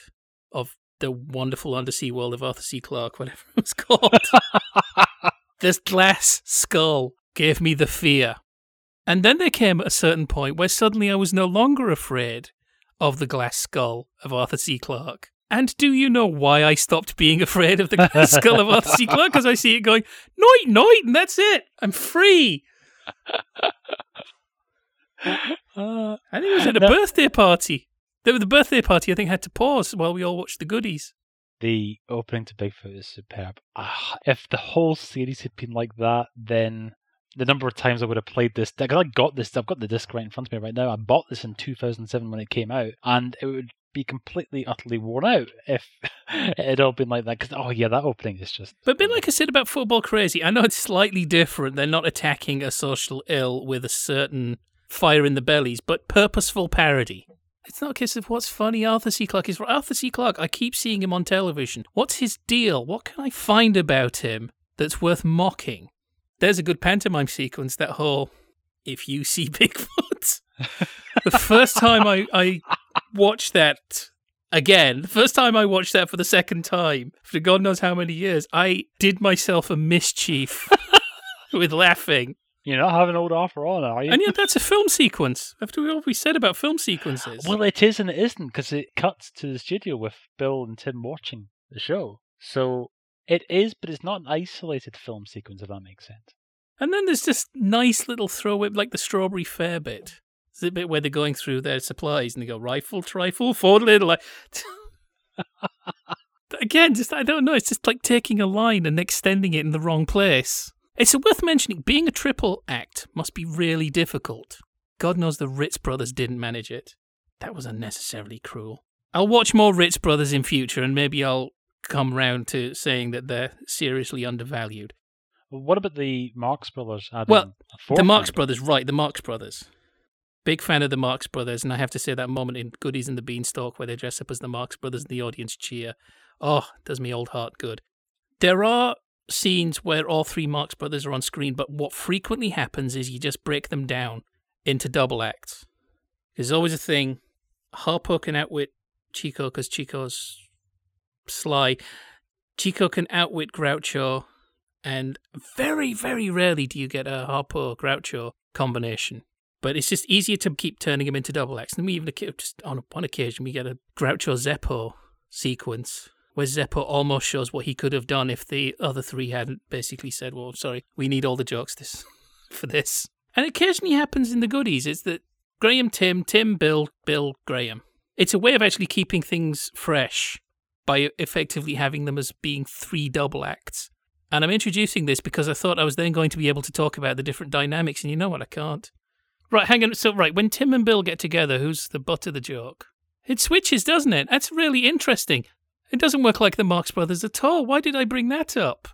of the wonderful undersea world of Arthur C. Clarke, whatever it was called. This glass skull gave me the fear. And then there came a certain point where suddenly I was no longer afraid of the glass skull of Arthur C. Clarke. And do you know why I stopped being afraid of the glass skull of Arthur C. Clarke? Because I see it going, night, night, and that's it. I'm free. I think it was at a birthday party. The birthday party, I think, had to pause while we all watched The Goodies. The opening to Bigfoot is superb. If the whole series had been like that, then the number of times I would have played this, because I got this, I've got the disc right in front of me right now. I bought this in 2007 when it came out, and it would be completely, utterly worn out if it had all been like that. Because, oh yeah, that opening is just... But a bit like I said about Football Crazy, I know it's slightly different. They're not attacking a social ill with a certain fire in the bellies, but purposeful parody. It's not a case of what's funny. Arthur C. Clarke is... Arthur C. Clarke, I keep seeing him on television. What's his deal? What can I find about him that's worth mocking? There's a good pantomime sequence, that whole, if you see Bigfoot. The first time I watched that again, the first time I watched that for the second time, for God knows how many years, I did myself a mischief with laughing. You're not having old Arthur on, are you? And yet that's a film sequence. After all we said about film sequences. Well, it is and it isn't, because it cuts to the studio with Bill and Tim watching the show. So It is, but it's not an isolated film sequence, if that makes sense. And then there's just nice little throwaway, like the strawberry fair bit. It's the bit where they're going through their supplies and they go, rifle, trifle, forward, little. Like... Again, just I don't know. It's just like taking a line and extending it in the wrong place. It's worth mentioning, being a triple act must be really difficult. God knows the Ritz brothers didn't manage it. That was unnecessarily cruel. I'll watch more Ritz brothers in future and maybe I'll come round to saying that they're seriously undervalued. What about the Marx Brothers? Well, the Marx Brothers, right, the Marx Brothers. Big fan of the Marx Brothers, and I have to say that moment in Goodies and the Beanstalk where they dress up as the Marx Brothers and the audience cheer. Oh, does me old heart good. There are scenes where all three Marx Brothers are on screen, but what frequently happens is you just break them down into double acts. There's always a thing, Harpo can outwit Chico because Chico's sly. Chico can outwit Groucho, and very, very rarely do you get a Harpo-Groucho combination. But it's just easier to keep turning them into double acts. And we even, just on one occasion, we get a Groucho-Zeppo sequence where Zeppo almost shows what he could have done if the other three hadn't basically said, well, sorry, we need all the jokes for this. And occasionally happens in the Goodies. It's that Graham, Tim, Bill, Graham. It's a way of actually keeping things fresh by effectively having them as being three double acts. And I'm introducing this because I thought I was then going to be able to talk about the different dynamics, and you know what, I can't. Right, hang on. So, right, when Tim and Bill get together, who's the butt of the joke? It switches, doesn't it? That's really interesting. It doesn't work like the Marx Brothers at all. Why did I bring that up?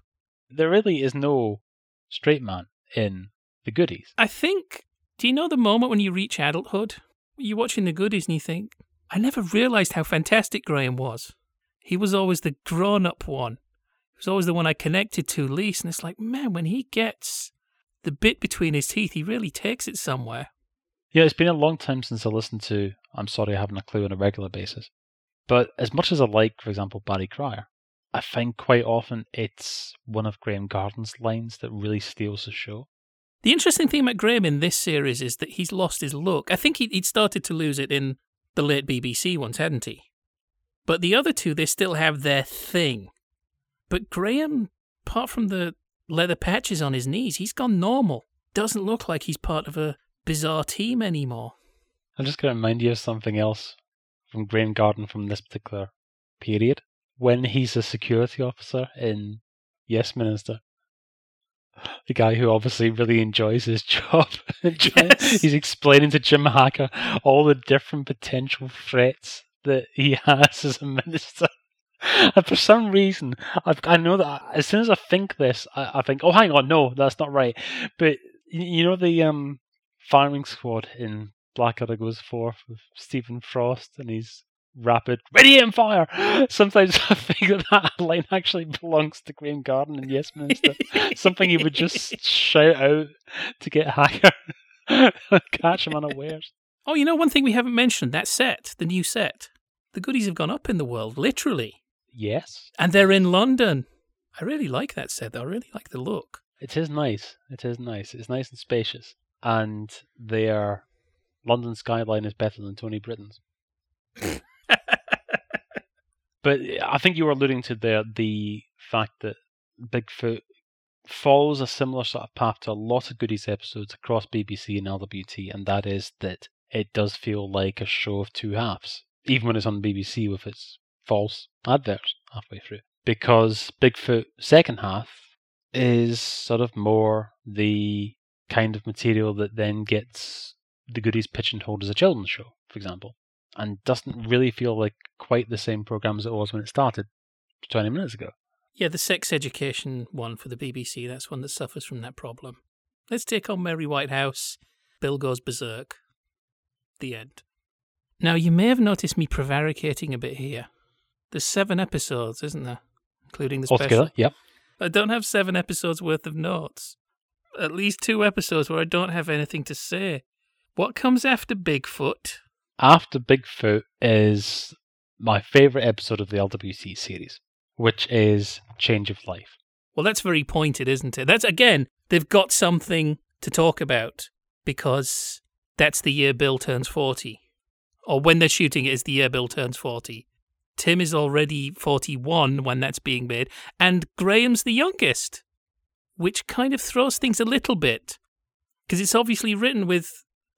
There really is no straight man in the Goodies. I think, do you know the moment when you reach adulthood? You're watching the Goodies and you think, I never realised how fantastic Graham was. He was always the grown-up one. He was always the one I connected to least. And it's like, man, when he gets the bit between his teeth, he really takes it somewhere. Yeah, it's been a long time since I listened to I'm Sorry I Haven't a Clue on a regular basis. But as much as I like, for example, Barry Cryer, I find quite often it's one of Graeme Garden's lines that really steals the show. The interesting thing about Graham in this series is that he's lost his look. I think he'd started to lose it in the late BBC ones, hadn't he? But the other two, they still have their thing. But Graham, apart from the leather patches on his knees, he's gone normal. Doesn't look like he's part of a bizarre team anymore. I'm just going to remind you of something else from Graeme Garden from this particular period. When he's a security officer in Yes Minister, the guy who obviously really enjoys his job. Yes. He's explaining to Jim Hacker all the different potential threats that he has as a minister. And for some reason, I know that as soon as I think this, I think, oh, hang on, no, that's not right. But you know the firing squad in Blackadder Goes Forth with Stephen Frost and his rapid, ready and fire! Sometimes I think that line actually belongs to Graeme Garden and Yes Minister. Something he would just shout out to get Hacker, catch him unawares. Oh, you know, one thing we haven't mentioned, that set, the new set. The Goodies have gone up in the world, literally. Yes. And they're in London. I really like that set, though. I really like the look. It is nice. It's nice and spacious. And their London skyline is better than Tony Britton's. But I think you were alluding to there the fact that Bigfoot follows a similar sort of path to a lot of Goodies episodes across BBC and LWT, and that is that it does feel like a show of two halves, even when it's on BBC with its false adverts halfway through. Because Bigfoot's second half is sort of more the kind of material that then gets the Goodies pigeonholed as a children's show, for example, and doesn't really feel like quite the same programme as it was when it started 20 minutes ago. Yeah, the sex education one for the BBC, that's one that suffers from that problem. Let's take on Mary Whitehouse, Bill Goes Berserk. The end. Now, you may have noticed me prevaricating a bit here. There's 7 episodes, isn't there? Including the special. Altogether, yep. I don't have 7 episodes worth of notes. At least 2 episodes where I don't have anything to say. What comes after Bigfoot? After Bigfoot is my favourite episode of the LWT series, which is Change of Life. Well, that's very pointed, isn't it? That's, again, they've got something to talk about because that's the year Bill turns 40. Or when they're shooting it is the year Bill turns 40. Tim is already 41 when that's being made, and Graham's the youngest, which kind of throws things a little bit, because it's obviously written with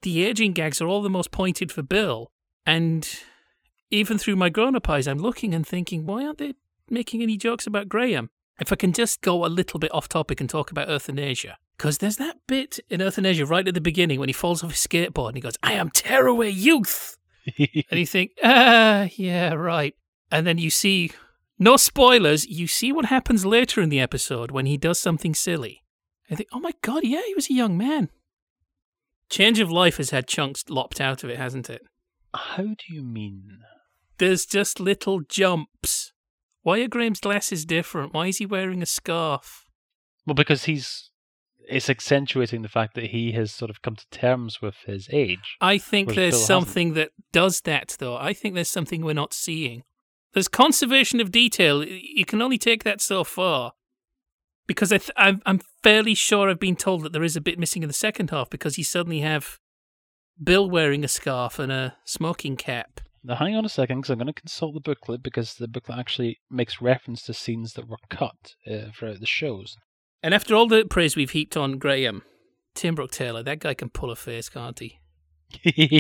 the aging gags are all the most pointed for Bill, and even through my grown-up eyes, I'm looking and thinking, why aren't they making any jokes about Graham? If I can just go a little bit off topic and talk about Euthanasia, because there's that bit in Euthanasia right at the beginning when he falls off his skateboard and he goes, "I am tearaway youth." And you think, yeah, right. And then you see, no spoilers, you see what happens later in the episode when he does something silly. I think, oh my God, yeah, he was a young man. Change of Life has had chunks lopped out of it, hasn't it? How do you mean? There's just little jumps. Why are Graham's glasses different? Why is he wearing a scarf? Well, because it's accentuating the fact that he has sort of come to terms with his age. I think there's something that does that, though. I think there's something we're not seeing. There's conservation of detail. You can only take that so far. Because I'm fairly sure I've been told that there is a bit missing in the second half because you suddenly have Bill wearing a scarf and a smoking cap. Now, hang on a second, because I'm going to consult the booklet, because the booklet actually makes reference to scenes that were cut throughout the shows. And after all the praise we've heaped on Graham, Tim Brooke-Taylor, that guy can pull a face, can't he?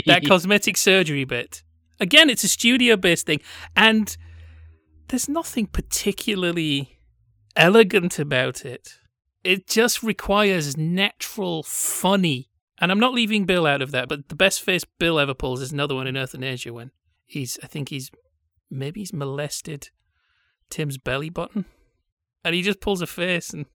That cosmetic surgery bit. Again, it's a studio-based thing, and there's nothing particularly elegant about it. It just requires natural funny. And I'm not leaving Bill out of that, but the best face Bill ever pulls is another one in Euthanasia when he's molested Tim's belly button. And he just pulls a face. And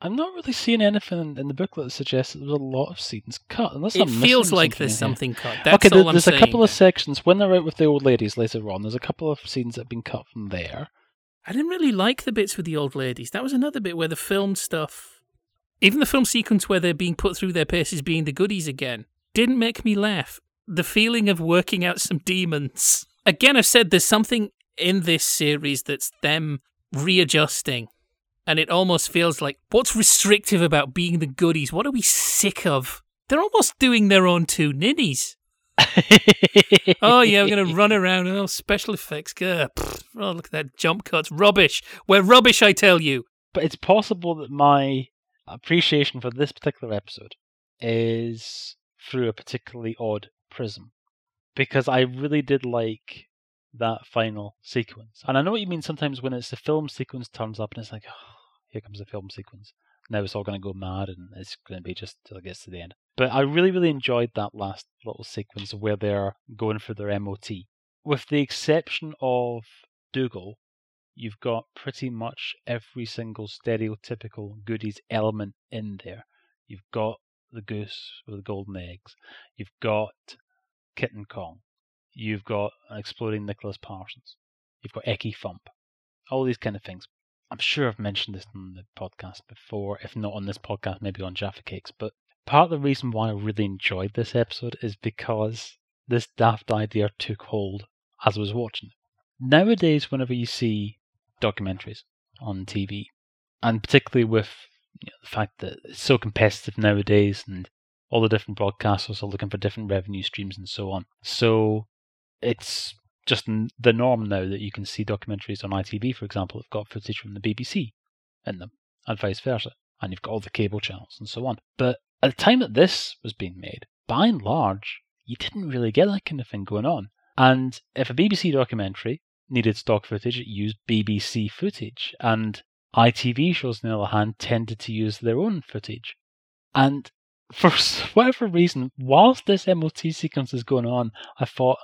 I'm not really seeing anything in the booklet that suggests that there's a lot of scenes cut. Unless it feels like there's something cut. That's okay, all I'm saying. There's a couple of sections. When they're out with the old ladies later on, there's a couple of scenes that have been cut from there. I didn't really like the bits with the old ladies. That was another bit where the film stuff, even the film sequence where they're being put through their paces being the Goodies again, didn't make me laugh. The feeling of working out some demons. Again, I've said there's something in this series that's them readjusting. And it almost feels like, what's restrictive about being the Goodies? What are we sick of? They're almost doing their own two ninnies. Oh, yeah, we're going to run around. Oh, special effects. Oh, look at that jump cuts. Rubbish. We're rubbish, I tell you. But it's possible that my appreciation for this particular episode is through a particularly odd prism. Because I really did like that final sequence. And I know what you mean sometimes when it's the film sequence turns up and it's like, oh, here comes the film sequence. Now it's all going to go mad and it's going to be just till it gets to the end. But I really, really enjoyed that last little sequence where they're going for their MOT. With the exception of Dougal, you've got pretty much every single stereotypical Goodies element in there. You've got the goose with the golden eggs. You've got Kitten Kong. You've got an exploding Nicholas Parsons. You've got Ecky Thump. All these kind of things. I'm sure I've mentioned this on the podcast before. If not on this podcast, maybe on Jaffa Cakes. But part of the reason why I really enjoyed this episode is because this daft idea took hold as I was watching it. Nowadays, whenever you see documentaries on TV, and particularly with the fact that it's so competitive nowadays and all the different broadcasters are looking for different revenue streams and so on. So it's just the norm now that you can see documentaries on ITV, for example, that have got footage from the BBC in them, and vice versa. And you've got all the cable channels and so on. But at the time that this was being made, by and large, you didn't really get that kind of thing going on. And if a BBC documentary needed stock footage, it used BBC footage. And ITV shows, on the other hand, tended to use their own footage. And for whatever reason, whilst this MOT sequence is going on, I thought,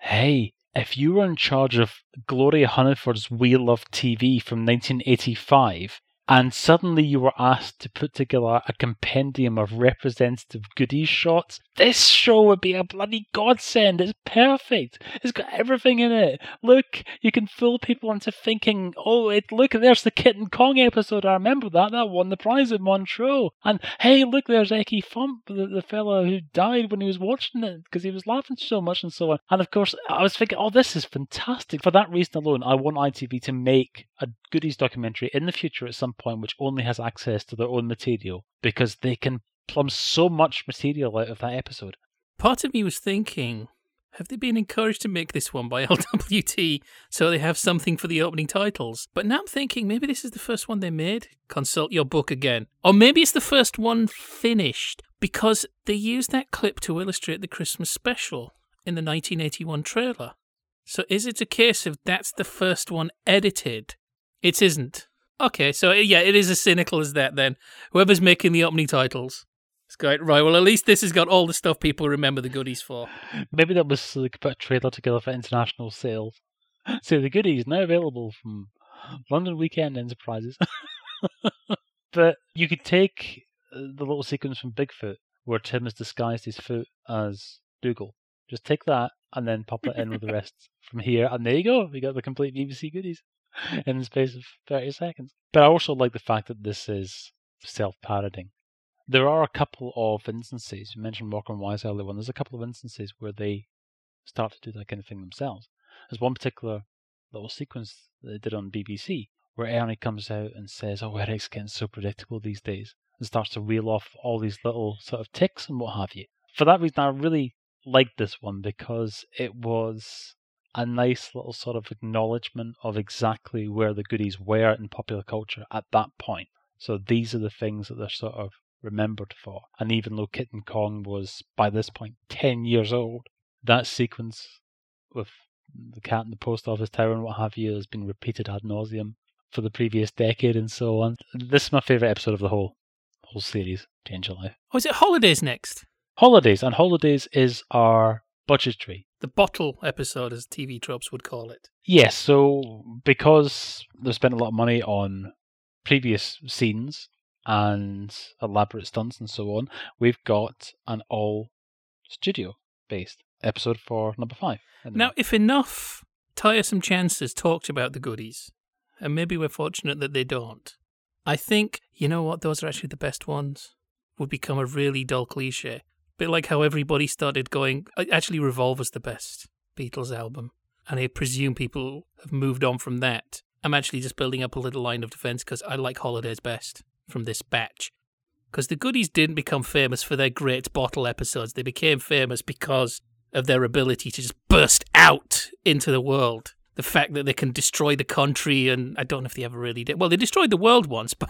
hey, if you were in charge of Gloria Hunniford's Wheel of TV from 1985, and suddenly you were asked to put together a compendium of representative Goodies shots, this show would be a bloody godsend. It's perfect. It's got everything in it. Look, you can fool people into thinking, oh, look, there's the Kitten Kong episode. I remember that. That won the prize in Montreal. And hey, look, there's Ecky Thump, the fella who died when he was watching it because he was laughing so much and so on. And of course, I was thinking, oh, this is fantastic. For that reason alone, I want ITV to make a Goodies documentary in the future at some point which only has access to their own material, because they can plumb so much material out of that episode. Part of me was thinking, Have they been encouraged to make this one by LWT so they have something for the opening titles? But now I'm thinking maybe this is the first one they made. Consult your book again. Or maybe it's the first one finished, because they used that clip to illustrate the Christmas special in the 1981 trailer. So is it a case of that's the first one edited? It isn't. Okay, so yeah, it is as cynical as that then. Whoever's making the opening titles. It's great. Right, well, at least this has got all the stuff people remember the Goodies for. Maybe that was like, put a trailer together for international sales. So the Goodies now available from London Weekend Enterprises. But you could take the little sequence from Bigfoot where Tim has disguised his foot as Dougal. Just take that and then pop it in with the rest from here. And there you go. We got the complete BBC Goodies in the space of 30 seconds. But I also like the fact that this is self-parodying. There are a couple of instances, you mentioned Morecambe and Wise earlier on, there's a couple of instances where they start to do that kind of thing themselves. There's one particular little sequence that they did on BBC where Ernie comes out and says, oh, Eric's getting so predictable these days, and starts to reel off all these little sort of ticks and what have you. For that reason, I really liked this one because it was a nice little sort of acknowledgement of exactly where the Goodies were in popular culture at that point. So these are the things that they're sort of remembered for. And even though Kitten Kong was, by this point, 10 years old, that sequence with the cat in the post office tower and what have you has been repeated ad nauseum for the previous decade and so on. This is my favourite episode of the whole series, Change of Life. Oh, is it Holidays next? Holidays, and Holidays is our budgetary. The bottle episode, as TV tropes would call it. Yes, so because they've spent a lot of money on previous scenes and elaborate stunts and so on, we've got an all studio-based episode for number 5. Now, if enough tiresome chances talked about the Goodies, and maybe we're fortunate that they don't, I think, you know what, those are actually the best ones, would become a really dull cliche. Bit like how everybody started going, actually Revolver's the best Beatles album, and I presume people have moved on from that. I'm actually just building up a little line of defence because I like Holidays best from this batch. Because the Goodies didn't become famous for their great bottle episodes. They became famous because of their ability to just burst out into the world. The fact that they can destroy the country, and I don't know if they ever really did. Well, they destroyed the world once, but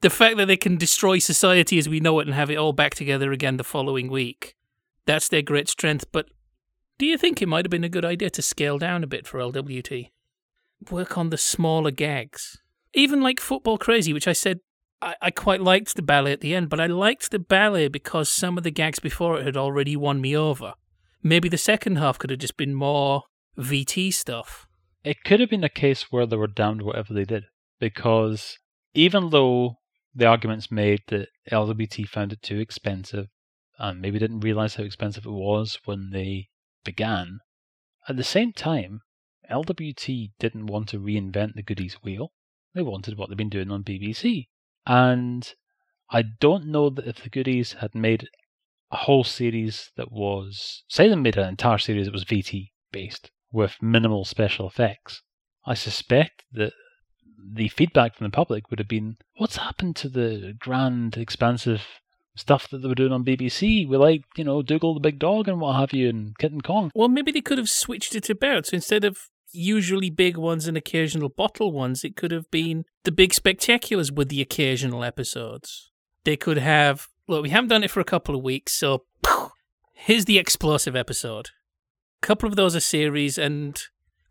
the fact that they can destroy society as we know it and have it all back together again the following week, that's their great strength. But do you think it might have been a good idea to scale down a bit for LWT? Work on the smaller gags. Even like Football Crazy, which I said, I quite liked the ballet at the end, but I liked the ballet because some of the gags before it had already won me over. Maybe the second half could have just been more VT stuff. It could have been a case where they were damned whatever they did, because even though the argument's made that LWT found it too expensive and maybe didn't realise how expensive it was when they began, at the same time, LWT didn't want to reinvent the Goodies wheel. They wanted what they've been doing on BBC. And I don't know that if the Goodies had made a whole series that was, say they made an entire series that was VT based with minimal special effects, I suspect that the feedback from the public would have been, what's happened to the grand, expansive stuff that they were doing on BBC? We like, you know, Dougal the Big Dog and what have you, and Kitten Kong. Well, maybe they could have switched it about. So instead of usually big ones and occasional bottle ones, it could have been the big spectaculars with the occasional episodes. They could have, look, we haven't done it for a couple of weeks, so here's the explosive episode. A couple of those are series and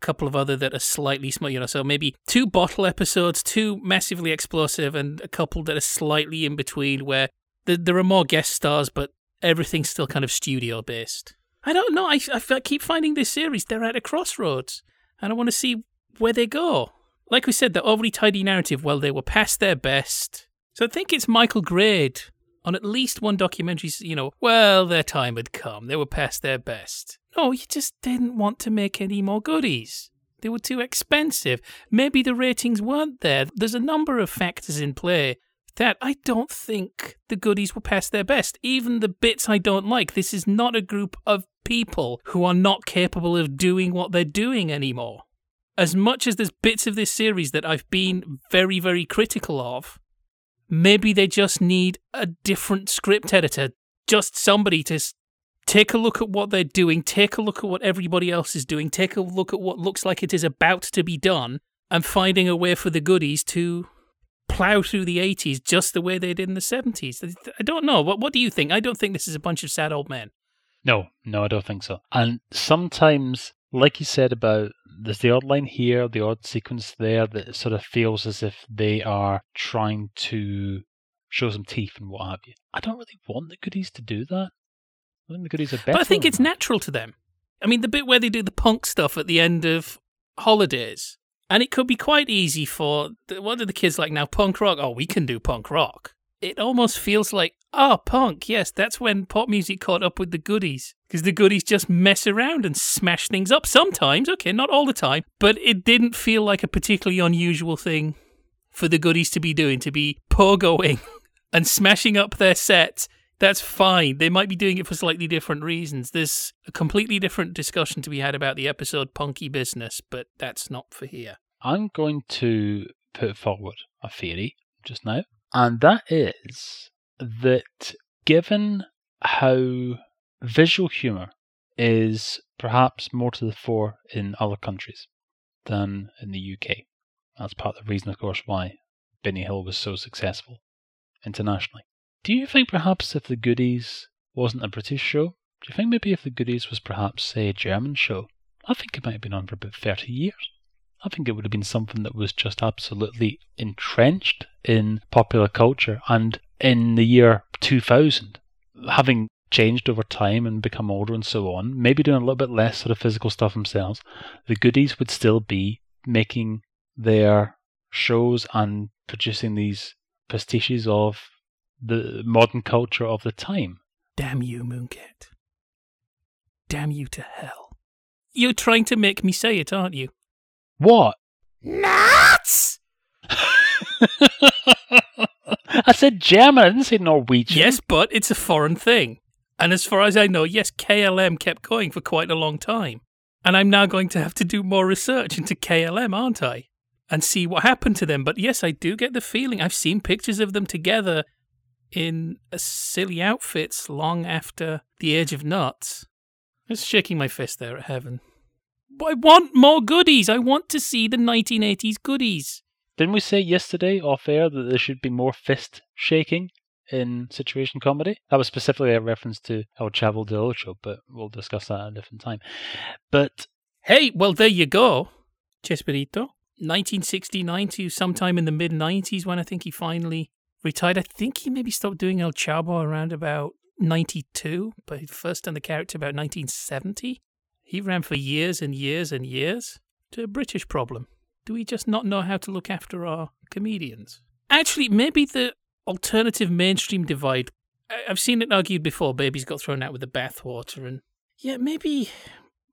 a couple of other that are slightly small, you know, so maybe 2 bottle episodes, 2 massively explosive, and a couple that are slightly in between where there are more guest stars, but everything's still kind of studio-based. I don't know, I keep finding this series, they're at a crossroads. And I want to see where they go. Like we said, the overly tidy narrative, well, they were past their best. So I think it's Michael Grade on at least one documentary, you know, well, their time had come. They were past their best. No, you just didn't want to make any more Goodies. They were too expensive. Maybe the ratings weren't there. There's a number of factors in play that I don't think the Goodies were past their best. Even the bits I don't like. This is not a group of people who are not capable of doing what they're doing anymore. As much as there's bits of this series that I've been very, very critical of, maybe they just need a different script editor, just somebody to Take a look at what they're doing. Take a look at what everybody else is doing. Take a look at what looks like it is about to be done, and finding a way for the Goodies to plough through the 80s just the way they did in the 70s. I don't know. What do you think? I don't think this is a bunch of sad old men. No, I don't think so. And sometimes, like you said about, there's the odd line here, the odd sequence there that sort of feels as if they are trying to show some teeth and what have you. I don't really want the Goodies to do that. I think the Goodies are better. But I think it's natural to them. I mean, the bit where they do the punk stuff at the end of Holidays, and it could be quite easy for, what do the kids like now? Punk rock? Oh, we can do punk rock. It almost feels like, oh, punk, yes, that's when pop music caught up with the Goodies. Because the Goodies just mess around and smash things up sometimes. Okay, not all the time. But it didn't feel like a particularly unusual thing for the Goodies to be doing, to be pogoing and smashing up their set. That's fine. They might be doing it for slightly different reasons. There's a completely different discussion to be had about the episode Punky Business, but that's not for here. I'm going to put forward a theory just now. And that is that given how visual humour is perhaps more to the fore in other countries than in the UK, that's part of the reason, of course, why Benny Hill was so successful internationally. Do you think perhaps if the Goodies wasn't a British show, do you think maybe if the Goodies was perhaps, say, a German show, I think it might have been on for about 30 years. I think it would have been something that was just absolutely entrenched in popular culture. And in the year 2000, having changed over time and become older and so on, maybe doing a little bit less sort of physical stuff themselves, the Goodies would still be making their shows and producing these pastiches of the modern culture of the time. Damn you, Mooncat. Damn you to hell. You're trying to make me say it, aren't you? What? Nuts! I said German, I didn't say Norwegian. Yes, but it's a foreign thing. And as far as I know, yes, KLM kept going for quite a long time. And I'm now going to have to do more research into KLM, aren't I? And see what happened to them. But yes, I do get the feeling. I've seen pictures of them together in silly outfits long after the Age of Nuts. I was shaking my fist there at heaven. I want more Goodies. I want to see the 1980s Goodies. Didn't we say yesterday off air that there should be more fist shaking in situation comedy? That was specifically a reference to El Chavo de Ocho, but we'll discuss that at a different time. But hey, well, there you go. Chespirito, 1969 to sometime in the mid 90s when I think he finally retired. I think he maybe stopped doing El Chavo around about 92, but he'd first done the character about 1970. He ran for years and years and years. To a British problem. Do we just not know how to look after our comedians? Actually, maybe the alternative mainstream divide. I've seen it argued before. Babies got thrown out with the bathwater. And yeah, maybe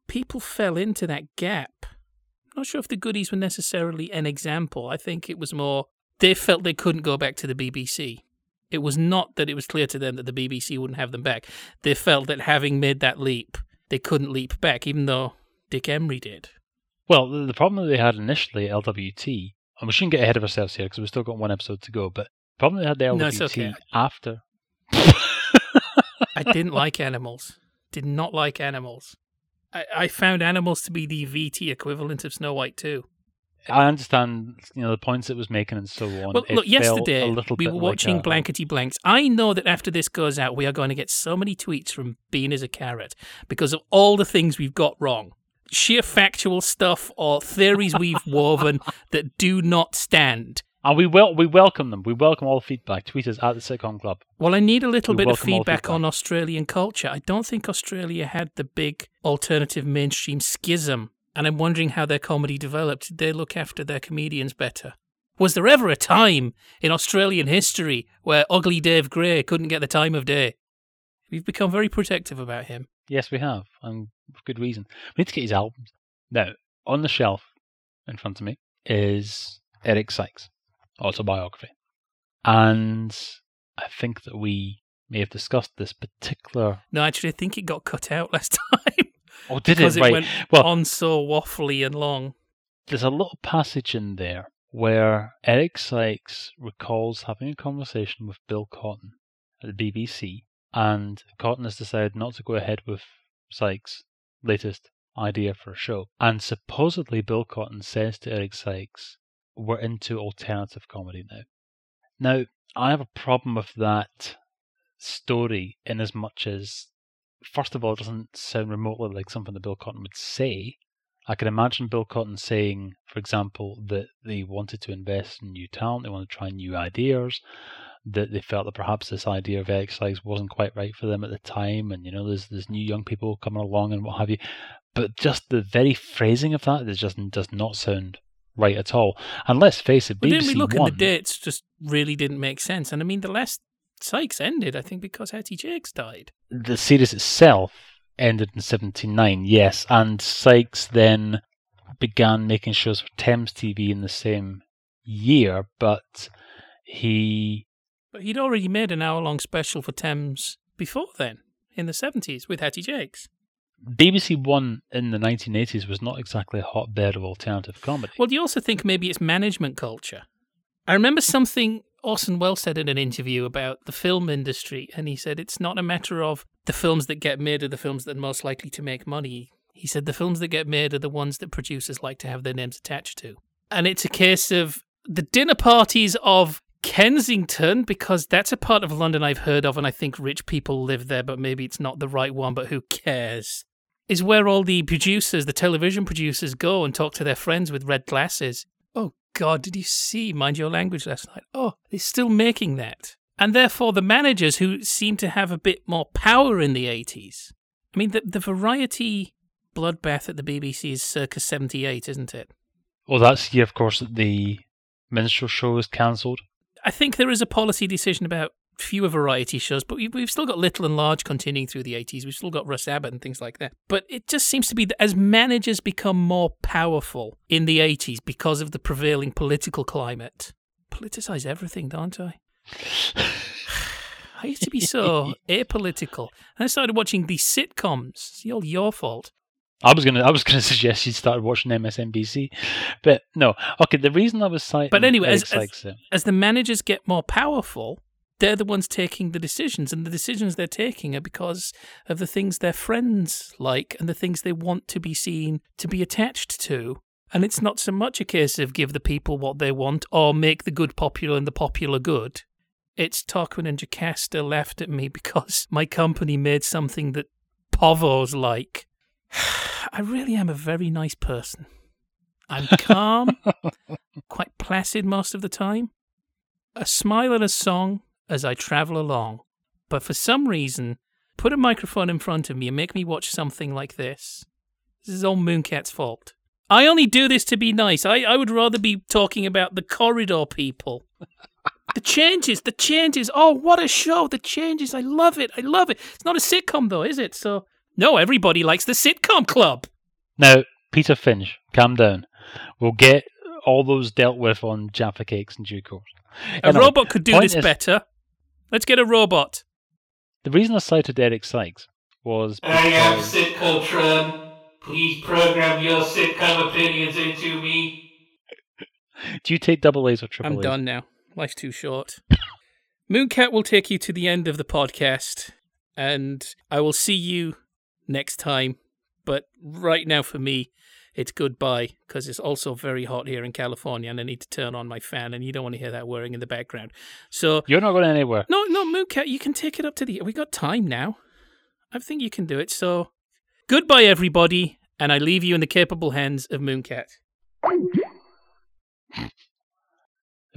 people fell into that gap. I'm not sure if the Goodies were necessarily an example. I think it was more they felt they couldn't go back to the BBC. It was not that it was clear to them that the BBC wouldn't have them back. They felt that having made that leap, they couldn't leap back, even though Dick Emery did. Well, the problem that they had initially at LWT, and we shouldn't get ahead of ourselves here because we've still got one episode to go, but the problem they had at LWT after... I didn't like Animals. Did not like Animals. I found Animals to be the VT equivalent of Snow White 2. I understand, you know, the points it was making and so on. Well, it look, yesterday we were watching like Blankety Blanks. I know that after this goes out, we are going to get so many tweets from Bean is a Carrot because of all the things we've got wrong. Sheer factual stuff or theories we've woven that do not stand. And we welcome them. We welcome all feedback. Tweet us at the Sitcom Club. Well, I need a little bit of feedback on Australian culture. I don't think Australia had the big alternative mainstream schism. And I'm wondering how their comedy developed. Did they look after their comedians better? Was there ever a time in Australian history where ugly Dave Gray couldn't get the time of day? We've become very protective about him. Yes, we have, and for good reason. We need to get his albums. Now, on the shelf in front of me is Eric Sykes' autobiography. And I think that we may have discussed this particular... No, actually, I think it got cut out last time. Oh, did it? Because it went on so waffly and long. There's a little passage in there where Eric Sykes recalls having a conversation with Bill Cotton at the BBC and Cotton has decided not to go ahead with Sykes' latest idea for a show. And supposedly Bill Cotton says to Eric Sykes, we're into alternative comedy now. Now, I have a problem with that story in as much as, first of all, it doesn't sound remotely like something that Bill Cotton would say. I can imagine Bill Cotton saying, for example, that they wanted to invest in new talent, they wanted to try new ideas, that they felt that perhaps this idea of Eric Sykes wasn't quite right for them at the time, and, you know, there's new young people coming along and what have you. But just the very phrasing of that just does not sound right at all. And let's face it, BBC One... Didn't we look at the dates? Just really didn't make sense. And I mean, the last Sykes ended, I think, because Hattie Jakes died. The series itself ended in 79, yes, and Sykes then began making shows for Thames TV in the same year, but he... But he'd already made an hour-long special for Thames before then, in the 70s, with Hattie Jakes. BBC One in the 1980s was not exactly a hotbed of alternative comedy. Well, do you also think maybe it's management culture? I remember something Orson Welles said in an interview about the film industry, and he said it's not a matter of the films that get made are the films that are most likely to make money. He said the films that get made are the ones that producers like to have their names attached to. And it's a case of the dinner parties of Kensington, because that's a part of London I've heard of, and I think rich people live there, but maybe it's not the right one, but who cares, is where all the producers, the television producers, go and talk to their friends with red glasses. Oh, God, did you see Mind Your Language last night? Oh, they're still making that. And therefore, the managers who seem to have a bit more power in the 80s. I mean, the variety bloodbath at the BBC is circa 78, isn't it? Well, that's the year, of course, that the minstrel show is cancelled. I think there is a policy decision about fewer variety shows, but we've still got Little and Large continuing through the 80s. We've still got Russ Abbott and things like that. But it just seems to be that as managers become more powerful in the 80s because of the prevailing political climate, politicise everything, don't I? I used to be so apolitical. And I started watching these sitcoms. It's all your fault. I was gonna suggest you started watching MSNBC, but no. Okay, the reason I was citing, but anyway, as the managers get more powerful, they're the ones taking the decisions, and the decisions they're taking are because of the things their friends like and the things they want to be seen to be attached to. And it's not so much a case of give the people what they want or make the good popular and the popular good. It's Tarquin and Jocasta laughed at me because my company made something that Povos like. I really am a very nice person. I'm calm, quite placid most of the time. A smile and a song as I travel along. But for some reason, put a microphone in front of me and make me watch something like this. This is all Mooncat's fault. I only do this to be nice. I would rather be talking about the corridor people. The Changes. Oh, what a show. The Changes. I love it. It's not a sitcom, though, is it? So, no, everybody likes the Sitcom Club. Now, Peter Finch, calm down. We'll get all those dealt with on Jaffa Cakes in due course. Anyway, robot could do this better. Let's get a robot. The reason I cited Eric Sykes was... I am Sitcom-tron. Please program your sitcom opinions into me. Do you take double A's or triple A's? I'm done now. Life's too short. Mooncat will take you to the end of the podcast, and I will see you next time. But right now for me, it's goodbye, because it's also very hot here in California, and I need to turn on my fan, and you don't want to hear that whirring in the background. So you're not going anywhere. No, Mooncat, you can take it up to the... We got time now. I think you can do it. So goodbye, everybody, and I leave you in the capable hands of Mooncat. The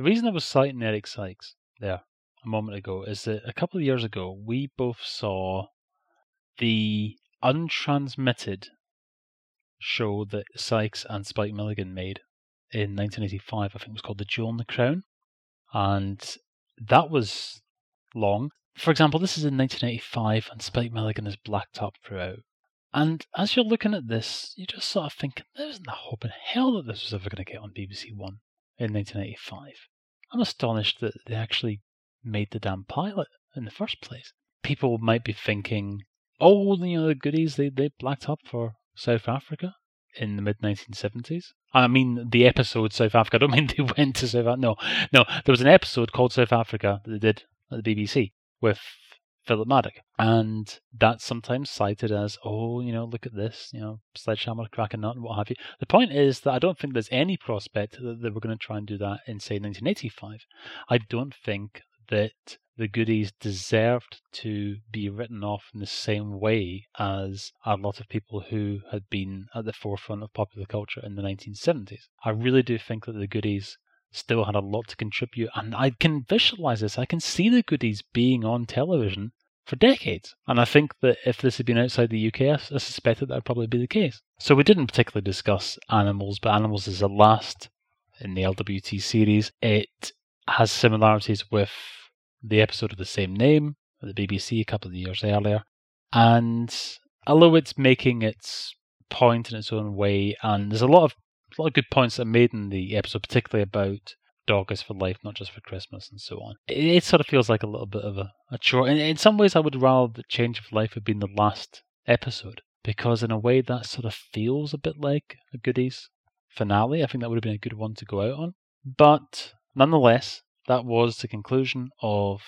reason I was citing Eric Sykes there a moment ago is that a couple of years ago, we both saw the untransmitted show that Sykes and Spike Milligan made in 1985. I think it was called The Jewel in the Crown. And that was long. For example, this is in 1985 and Spike Milligan is blacked up throughout. And as you're looking at this, you're just sort of thinking, there isn't a hope in hell that this was ever going to get on BBC One in 1985. I'm astonished that they actually made the damn pilot in the first place. People might be thinking, oh, you know, the Goodies, they blacked up for South Africa in the mid-1970s. I mean, the episode South Africa. I don't mean they went to South Africa. No, there was an episode called South Africa that they did at the BBC with Philip Maddock. And that's sometimes cited as, oh, you know, look at this, you know, sledgehammer, crack a nut, and what have you. The point is that I don't think there's any prospect that they were going to try and do that in, say, 1985. I don't think that The Goodies deserved to be written off in the same way as a lot of people who had been at the forefront of popular culture in the 1970s. I really do think that The Goodies still had a lot to contribute, and I can visualise this. I can see The Goodies being on television for decades, and I think that if this had been outside the UK, I suspect that would probably be the case. So we didn't particularly discuss Animals, but Animals is the last in the LWT series. It has similarities with the episode of the same name at the BBC a couple of years earlier, and although it's making its point in its own way, and there's a lot of good points that are made in the episode, particularly about dog is for life, not just for Christmas, and so on. It sort of feels like a little bit of a chore. In some ways, I would rather that Change of Life had been the last episode, because in a way that sort of feels a bit like a Goodies finale. I think that would have been a good one to go out on. But nonetheless, that was the conclusion of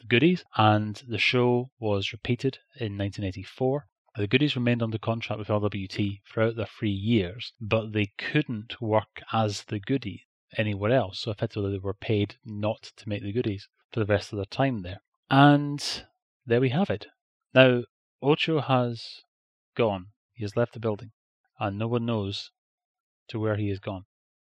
The Goodies, and the show was repeated in 1984. The Goodies remained under contract with LWT throughout their 3 years, but they couldn't work as The Goodies anywhere else, so effectively they were paid not to make The Goodies for the rest of their time there. And there we have it. Now, Ocho has gone. He has left the building, and no one knows to where he has gone.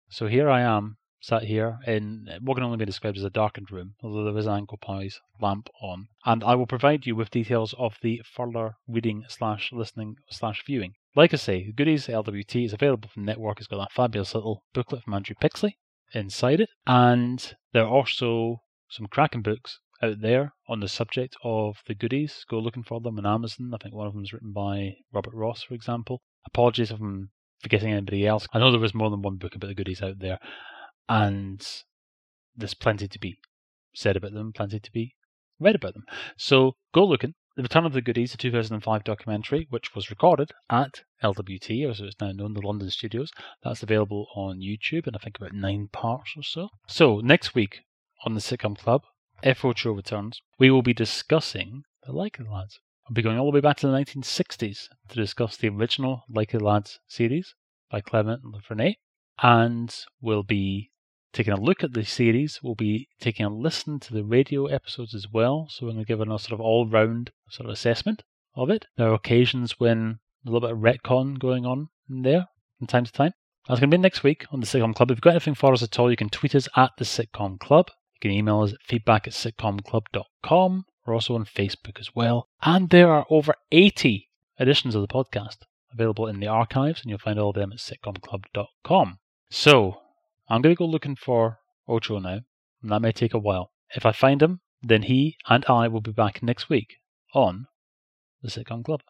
So here I am, sat here in what can only be described as a darkened room, although there is an ankle pie's lamp on, and I will provide you with details of the further reading / listening / viewing. Like I say, Goodies LWT is available from the network. It's got that fabulous little booklet from Andrew Pixley inside it, and there are also some cracking books out there on the subject of The Goodies. Go looking for them on Amazon. I think one of them is written by Robert Ross, for example. Apologies if I'm forgetting anybody else. I know there was more than one book about The Goodies out there, and there's plenty to be said about them, plenty to be read about them. So go looking. The Return of the Goodies, the 2005 documentary, which was recorded at LWT, or as it's now known, the London Studios. That's available on YouTube in I think about 9 parts or so. So next week on the Sitcom Club, if Ocho returns, we will be discussing the Likely Lads. I'll be going all the way back to the 1960s to discuss the original Likely Lads series by Clement and Lafrenet, and we'll be taking a look at the series. We'll be taking a listen to the radio episodes as well, so we're going to give a sort of all-round sort of assessment of it. There are occasions when a little bit of retcon going on in there from time to time. That's going to be next week on the Sitcom Club. If you've got anything for us at all, you can tweet us at the Sitcom Club. You can email us at feedback@sitcomclub.com. We're also on Facebook as well. And there are over 80 editions of the podcast available in the archives, and you'll find all of them at sitcomclub.com. So I'm going to go looking for Ocho now, and that may take a while. If I find him, then he and I will be back next week on the Sitcom Club.